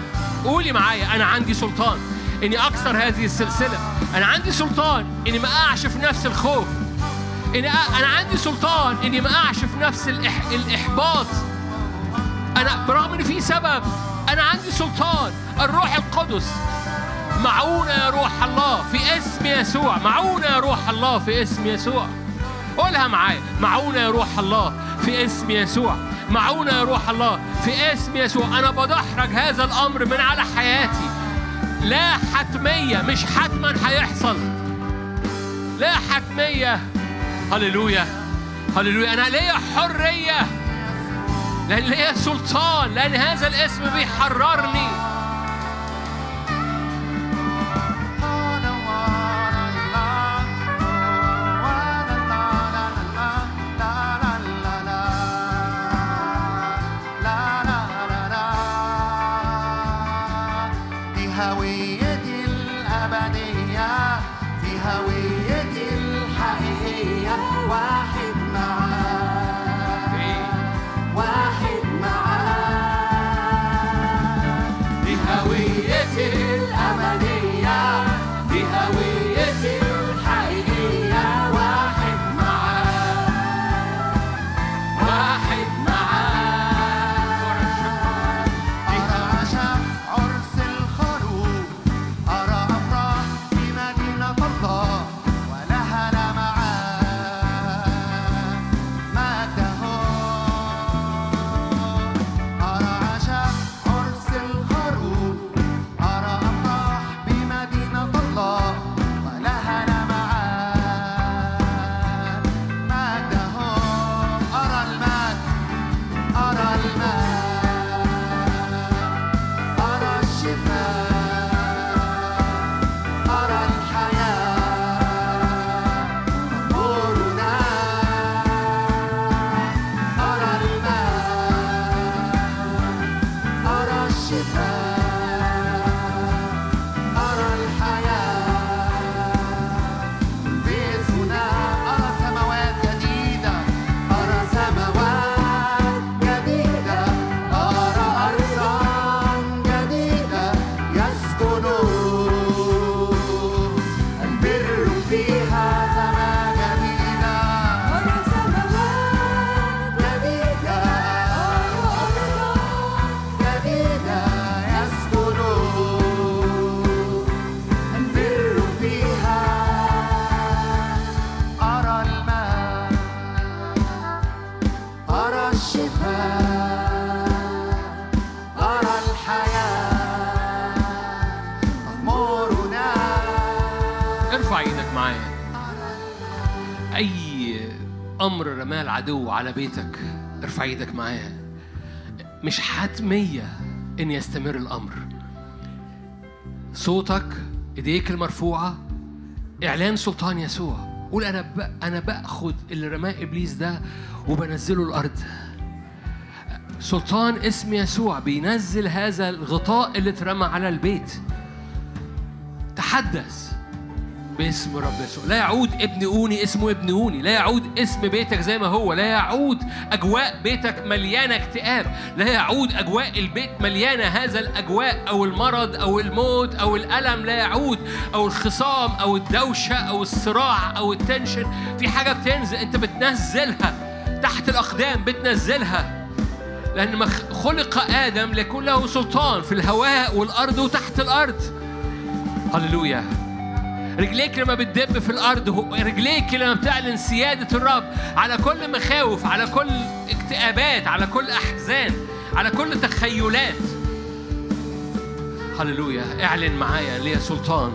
قولي معايا، أنا عندي سلطان إني أكسر هذه السلسلة. أنا عندي سلطان إني ما أقعش في نفس الخوف. أنا عندي سلطان إني ما أقعش في نفس الإحباط. أنا برغم إن في سبب، أنا عندي سلطان. الروح القدس معونة يا روح الله في اسم يسوع، معونة يا روح الله في اسم يسوع. قولها معايا، معونة يا روح الله في اسم يسوع، معونة يا روح الله في اسم يسوع. أنا بدحرج هذا الأمر من على حياتي. لا حتمية، مش حتما هيحصل، لا حتمية. هللويا هللويا. أنا ليا حرية لأن ليا سلطان، لأن هذا الاسم بيحررني. أمر رمال العدو على بيتك، ارفع ايدك معايا. مش حتمية إن يستمر الأمر. صوتك، إيديك المرفوعة، إعلان سلطان يسوع. قول أنا بأخذ اللي رماه إبليس ده وبنزله الأرض. سلطان اسم يسوع بينزل هذا الغطاء اللي اترمى على البيت. تحدث باسم رب يسوع. لا يعود ابن أوني اسمه ابن أوني، لا يعود اسم بيتك زي ما هو، لا يعود أجواء بيتك مليانة اكتئاب، لا يعود أجواء البيت مليانة هذا الأجواء، أو المرض أو الموت أو الألم، لا يعود، أو الخصام أو الدوشة أو الصراع أو التنشن. في حاجة بتنزل، أنت بتنزلها تحت الأقدام، بتنزلها، لأن خلق آدم ليكون له سلطان في الهواء والأرض وتحت الأرض. هللويا. رجليك لما بتدب في الأرض، رجليك لما بتعلن سيادة الرب على كل مخاوف، على كل اكتئابات، على كل أحزان، على كل تخيلات. هللويا. اعلن معايا، ليا سلطان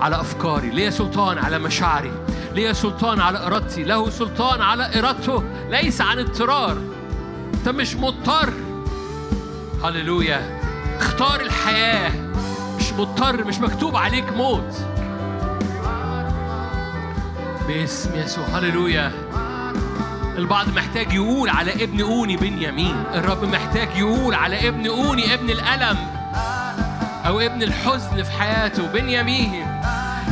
على أفكاري، ليا سلطان على مشاعري، ليا سلطان على إرادتي. له سلطان على إرادته، ليس عن اضطرار. أنت مش مضطر. هللويا. اختار الحياة، مش مضطر، مش مكتوب عليك موت. باسم يسوع. هللويا. البعض محتاج يقول على ابن أوني بنيامين. الرب محتاج يقول على ابن أوني ابن الألم أو ابن الحزن في حياته، بنيامين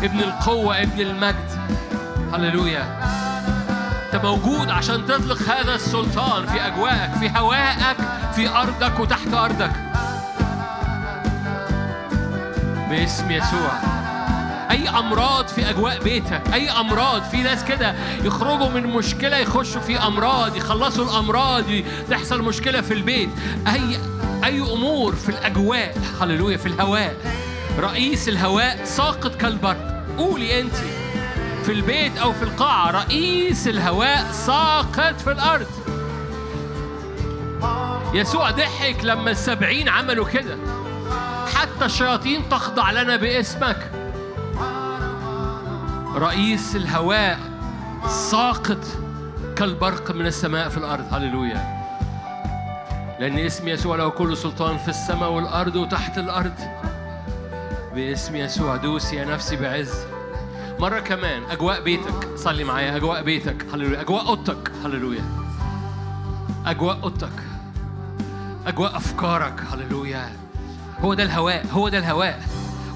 ابن القوة ابن المجد. هللويا. أنت موجود عشان تطلق هذا السلطان في أجواءك، في هواءك، في أرضك وتحت أرضك، باسم يسوع. أي أمراض في أجواء بيتك، أي أمراض، في ناس كده يخرجوا من مشكلة يخشوا في أمراض، يخلصوا الأمراض، تحصل مشكلة في البيت، أي أمور في الأجواء. هللويا. في الهواء، رئيس الهواء ساقط كالبرد. قولي أنت في البيت أو في القاعة، رئيس الهواء ساقط في الأرض. يسوع ضحك لما 70 عملوا كده. حتى الشياطين تخضع لنا باسمك. رئيس الهواء ساقط كالبرق من السماء في الأرض. هللويا. لأن اسم يسوع له كل سلطان في السماء والأرض وتحت الأرض. باسم يسوع دوسي يا نفسي بعز. مرة كمان أجواء بيتك، صلي معايا. أجواء بيتك، هللويا. أجواء أوضتك، هللويا. أجواء أوضتك، أجواء أفكارك، هللويا. هو ده الهواء، هو ده الهواء.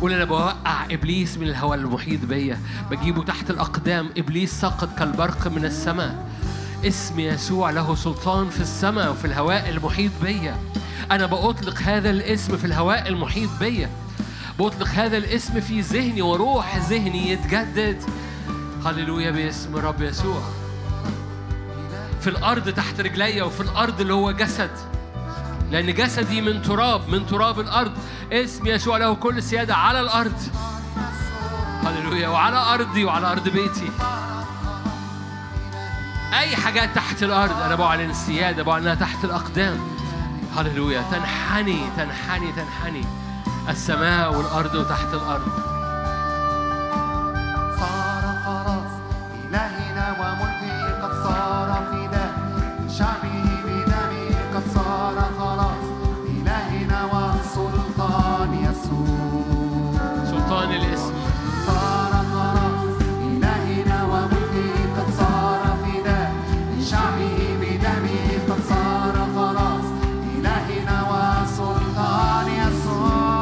قول أنا بوقع إبليس من الهواء المحيط بيا، بجيبه تحت الأقدام. إبليس سقط كالبرق من السماء. اسم يسوع له سلطان في السماء وفي الهواء المحيط بيا. أنا بأطلق هذا الاسم في الهواء المحيط بيا، بطلق هذا الاسم في ذهني، وروح ذهني يتجدد. هللويا. باسم رب يسوع. في الأرض تحت رجلي، وفي الأرض اللي هو جسد، لأن جسدي من تراب، من تراب الأرض. اسم يسوع له كل سيادة على الأرض. هللويا. وعلى أرضي وعلى أرض بيتي. أي حاجة تحت الأرض أنا بعلن السيادة، بعلنها تحت الأقدام. هللويا. تنحني تنحني تنحني السماء والأرض وتحت الأرض. صار خلاص إلهنا وملكه، قد صار فداء شعبه بدمه، قد صار خلاص إلهنا وسلطان يسوع، سلطان الاسم. صار خلاص إلهنا وملكه، قد صار فداء شعبه بدمه، قد صار خلاص إلهنا وسلطان يسوع.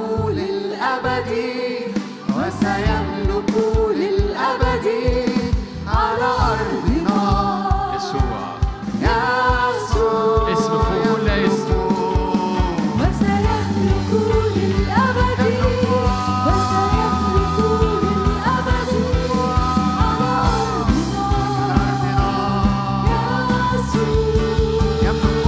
Cool. للأبد وسيملك للأبد على أرضنا. يسوع يسوع اسمه فوق كل اسم. وسيملك للأبد وسيملك للأبد على أرضنا. يسوع وسيملك للأبد.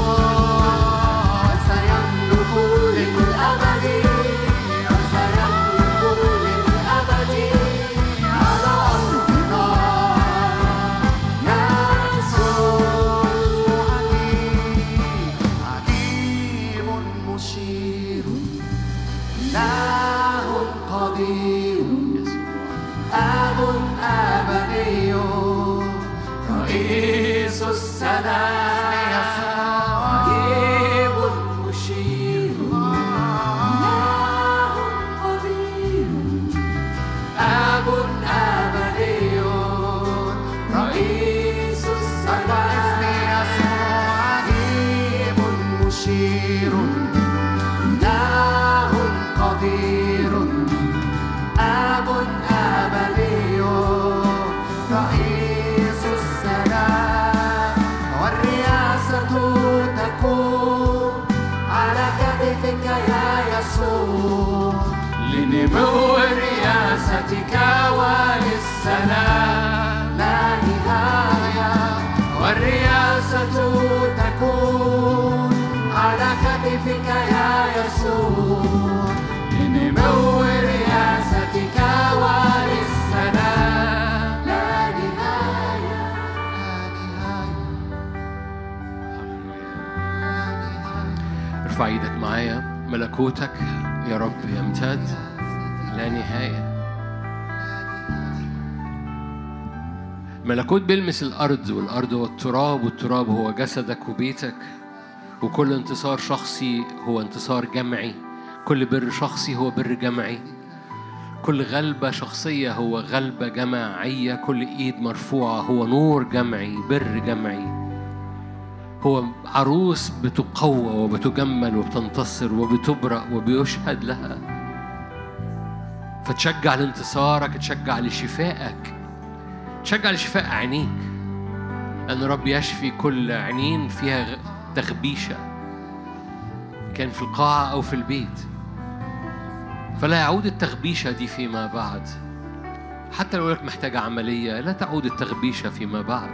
لنمو رياستك وللسلام لا نهاية، والرئاسة تكون على كتفك يا يسوع. لنمو رياستك وللسلام لا نهاية، لا نهاية. ارفع ايدك معايا. ملكوتك يا رب يمتد لا نهاية. ملكوت بيلمس الأرض، والأرض هو التراب، والتراب هو جسدك وبيتك. وكل انتصار شخصي هو انتصار جمعي، كل بر شخصي هو بر جمعي، كل غلبة شخصية هو غلبة جماعية، كل إيد مرفوعة هو نور جمعي، بر جمعي. هو عروس بتقوى وبتجمل وبتنتصر وبتبرق وبيشهد لها. فتشجع لانتصارك، تشجع لشفائك، تشجع لشفاء عينيك، لأن رب يشفي كل عينين فيها تغبيشة، كان في القاعة أو في البيت، فلا يعود التغبيشة دي فيما بعد. حتى لو لك محتاجة عملية، لا تعود التغبيشة فيما بعد.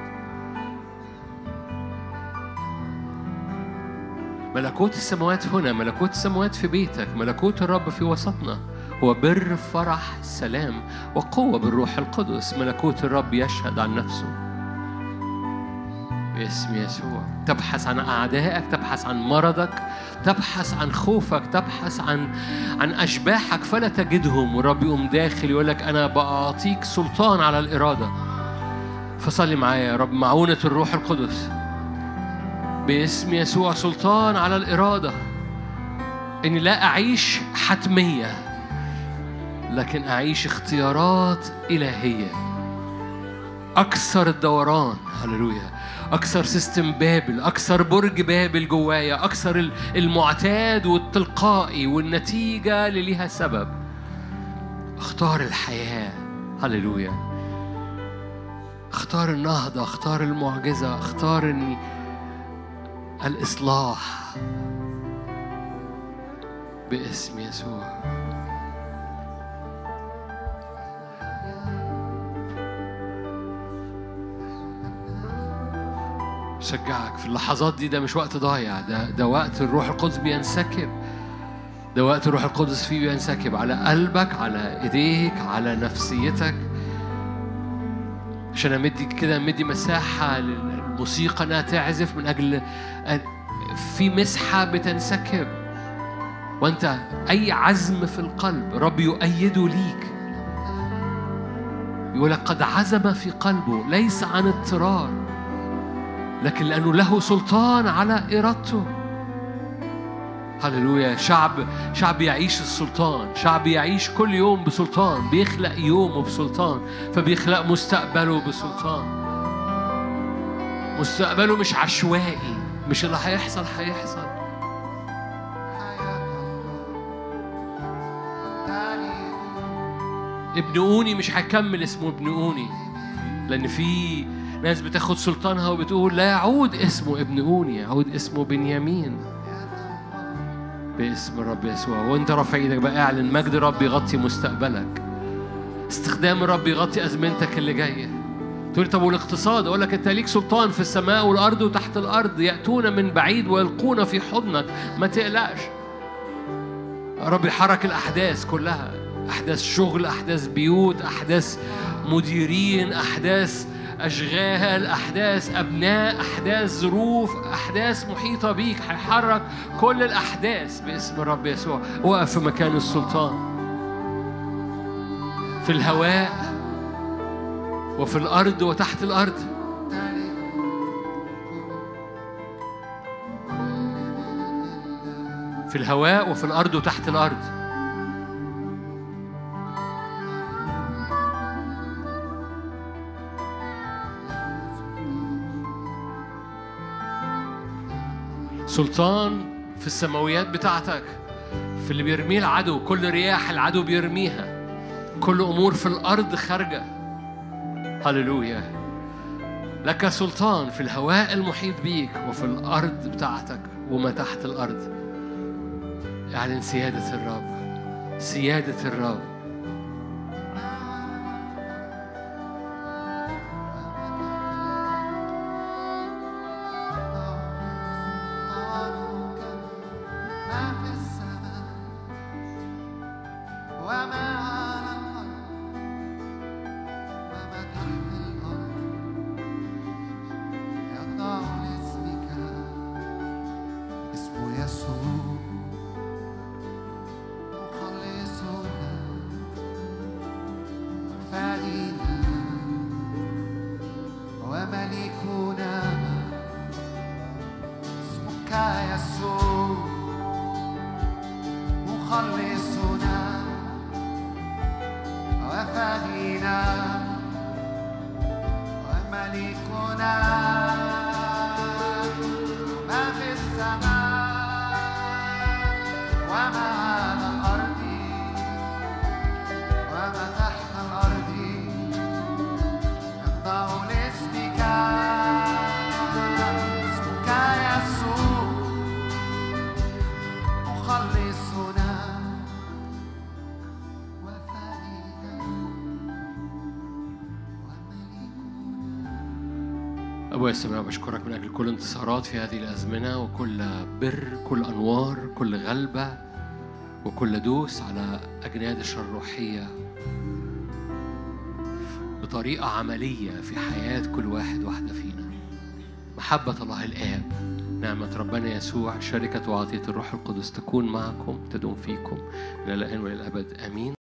ملكوت السماوات هنا، ملكوت السماوات في بيتك، ملكوت الرب في وسطنا، هو بر، فرح، سلام، وقوة بالروح القدس. ملكوت الرب يشهد عن نفسه باسم يسوع. تبحث عن أعدائك، تبحث عن مرضك، تبحث عن خوفك، تبحث عن أشباحك فلا تجدهم، والرب يقوم داخل يقولك أنا بأعطيك سلطان على الإرادة. فصلي معايا يا رب معونة الروح القدس باسم يسوع، سلطان على الإرادة، إني لا أعيش حتمية لكن أعيش اختيارات إلهية. أكثر الدوران، هللويا، أكثر سيستم بابل، أكثر برج بابل جوايا، أكثر المعتاد والتلقائي والنتيجة اللي ليها سبب. اختار الحياة، هللويا، اختار النهضة، اختار المعجزة، اختار إني الإصلاح باسم يسوع. شجعك في اللحظات دي، ده مش وقت ضايع، ده وقت الروح القدس بينسكب، ده وقت الروح القدس فيه بينسكب على قلبك، على إيديك، على نفسيتك. عشان أمدي كده، مدي مساحة للموسيقى أنها تعزف من أجل أن في مسحة بتنسكب، وأنت أي عزم في القلب رب يؤيده ليك. يقولك قد عزم في قلبه، ليس عن اضطرار لكن لأنه له سلطان على إرادته. هللويا. شعب يعيش السلطان، شعب يعيش كل يوم بسلطان، بيخلق يومه بسلطان، فبيخلق مستقبله بسلطان. مستقبله مش عشوائي، مش اللي هيحصل هيحصل. ابن أوني مش هكمل اسمه ابن أوني، لأن في ناس بتاخد سلطانها وبتقول لا يعود اسمه ابن أوني، يعود اسمه بنيامين باسم الرب يسوع. وانت رافع ايدك بقى اعلن مجد رب يغطي مستقبلك، استخدام الرب يغطي أزمنتك اللي جاية. تقول طب والاقتصاد؟ أقول لك أنت ليك سلطان في السماء والأرض وتحت الأرض، يأتون من بعيد ويلقون في حضنك، ما تقلقش. رب يحرك الأحداث كلها، أحداث شغل، أحداث بيوت، أحداث مديرين، أحداث أشغال، أحداث أبناء، أحداث ظروف، أحداث محيطة بيك. هيحرك كل الأحداث باسم الرب يسوع. وقف في مكان السلطان، في الهواء وفي الأرض وتحت الأرض. في الهواء وفي الأرض وتحت الأرض. سلطان في السماويات بتاعتك، في اللي بيرميه العدو، كل رياح العدو بيرميها، كل أمور في الأرض خارجة. هللويا. لك سلطان في الهواء المحيط بيك وفي الأرض بتاعتك وما تحت الأرض. اعلن سيادة الرب، سيادة الرب. أبويا السماوي بشكرك من أجل كل انتصارات في هذه الأزمنة، وكل بر، كل أنوار، كل غلبة، وكل دوس على أجناد الشر الروحية بطريقة عملية في حياة كل واحد واحدة فينا. محبة الله الآب، نعمة ربنا يسوع، شركة وعطية الروح القدس تكون معكم، تدوم فيكم إلى الآن والأبد. آمين.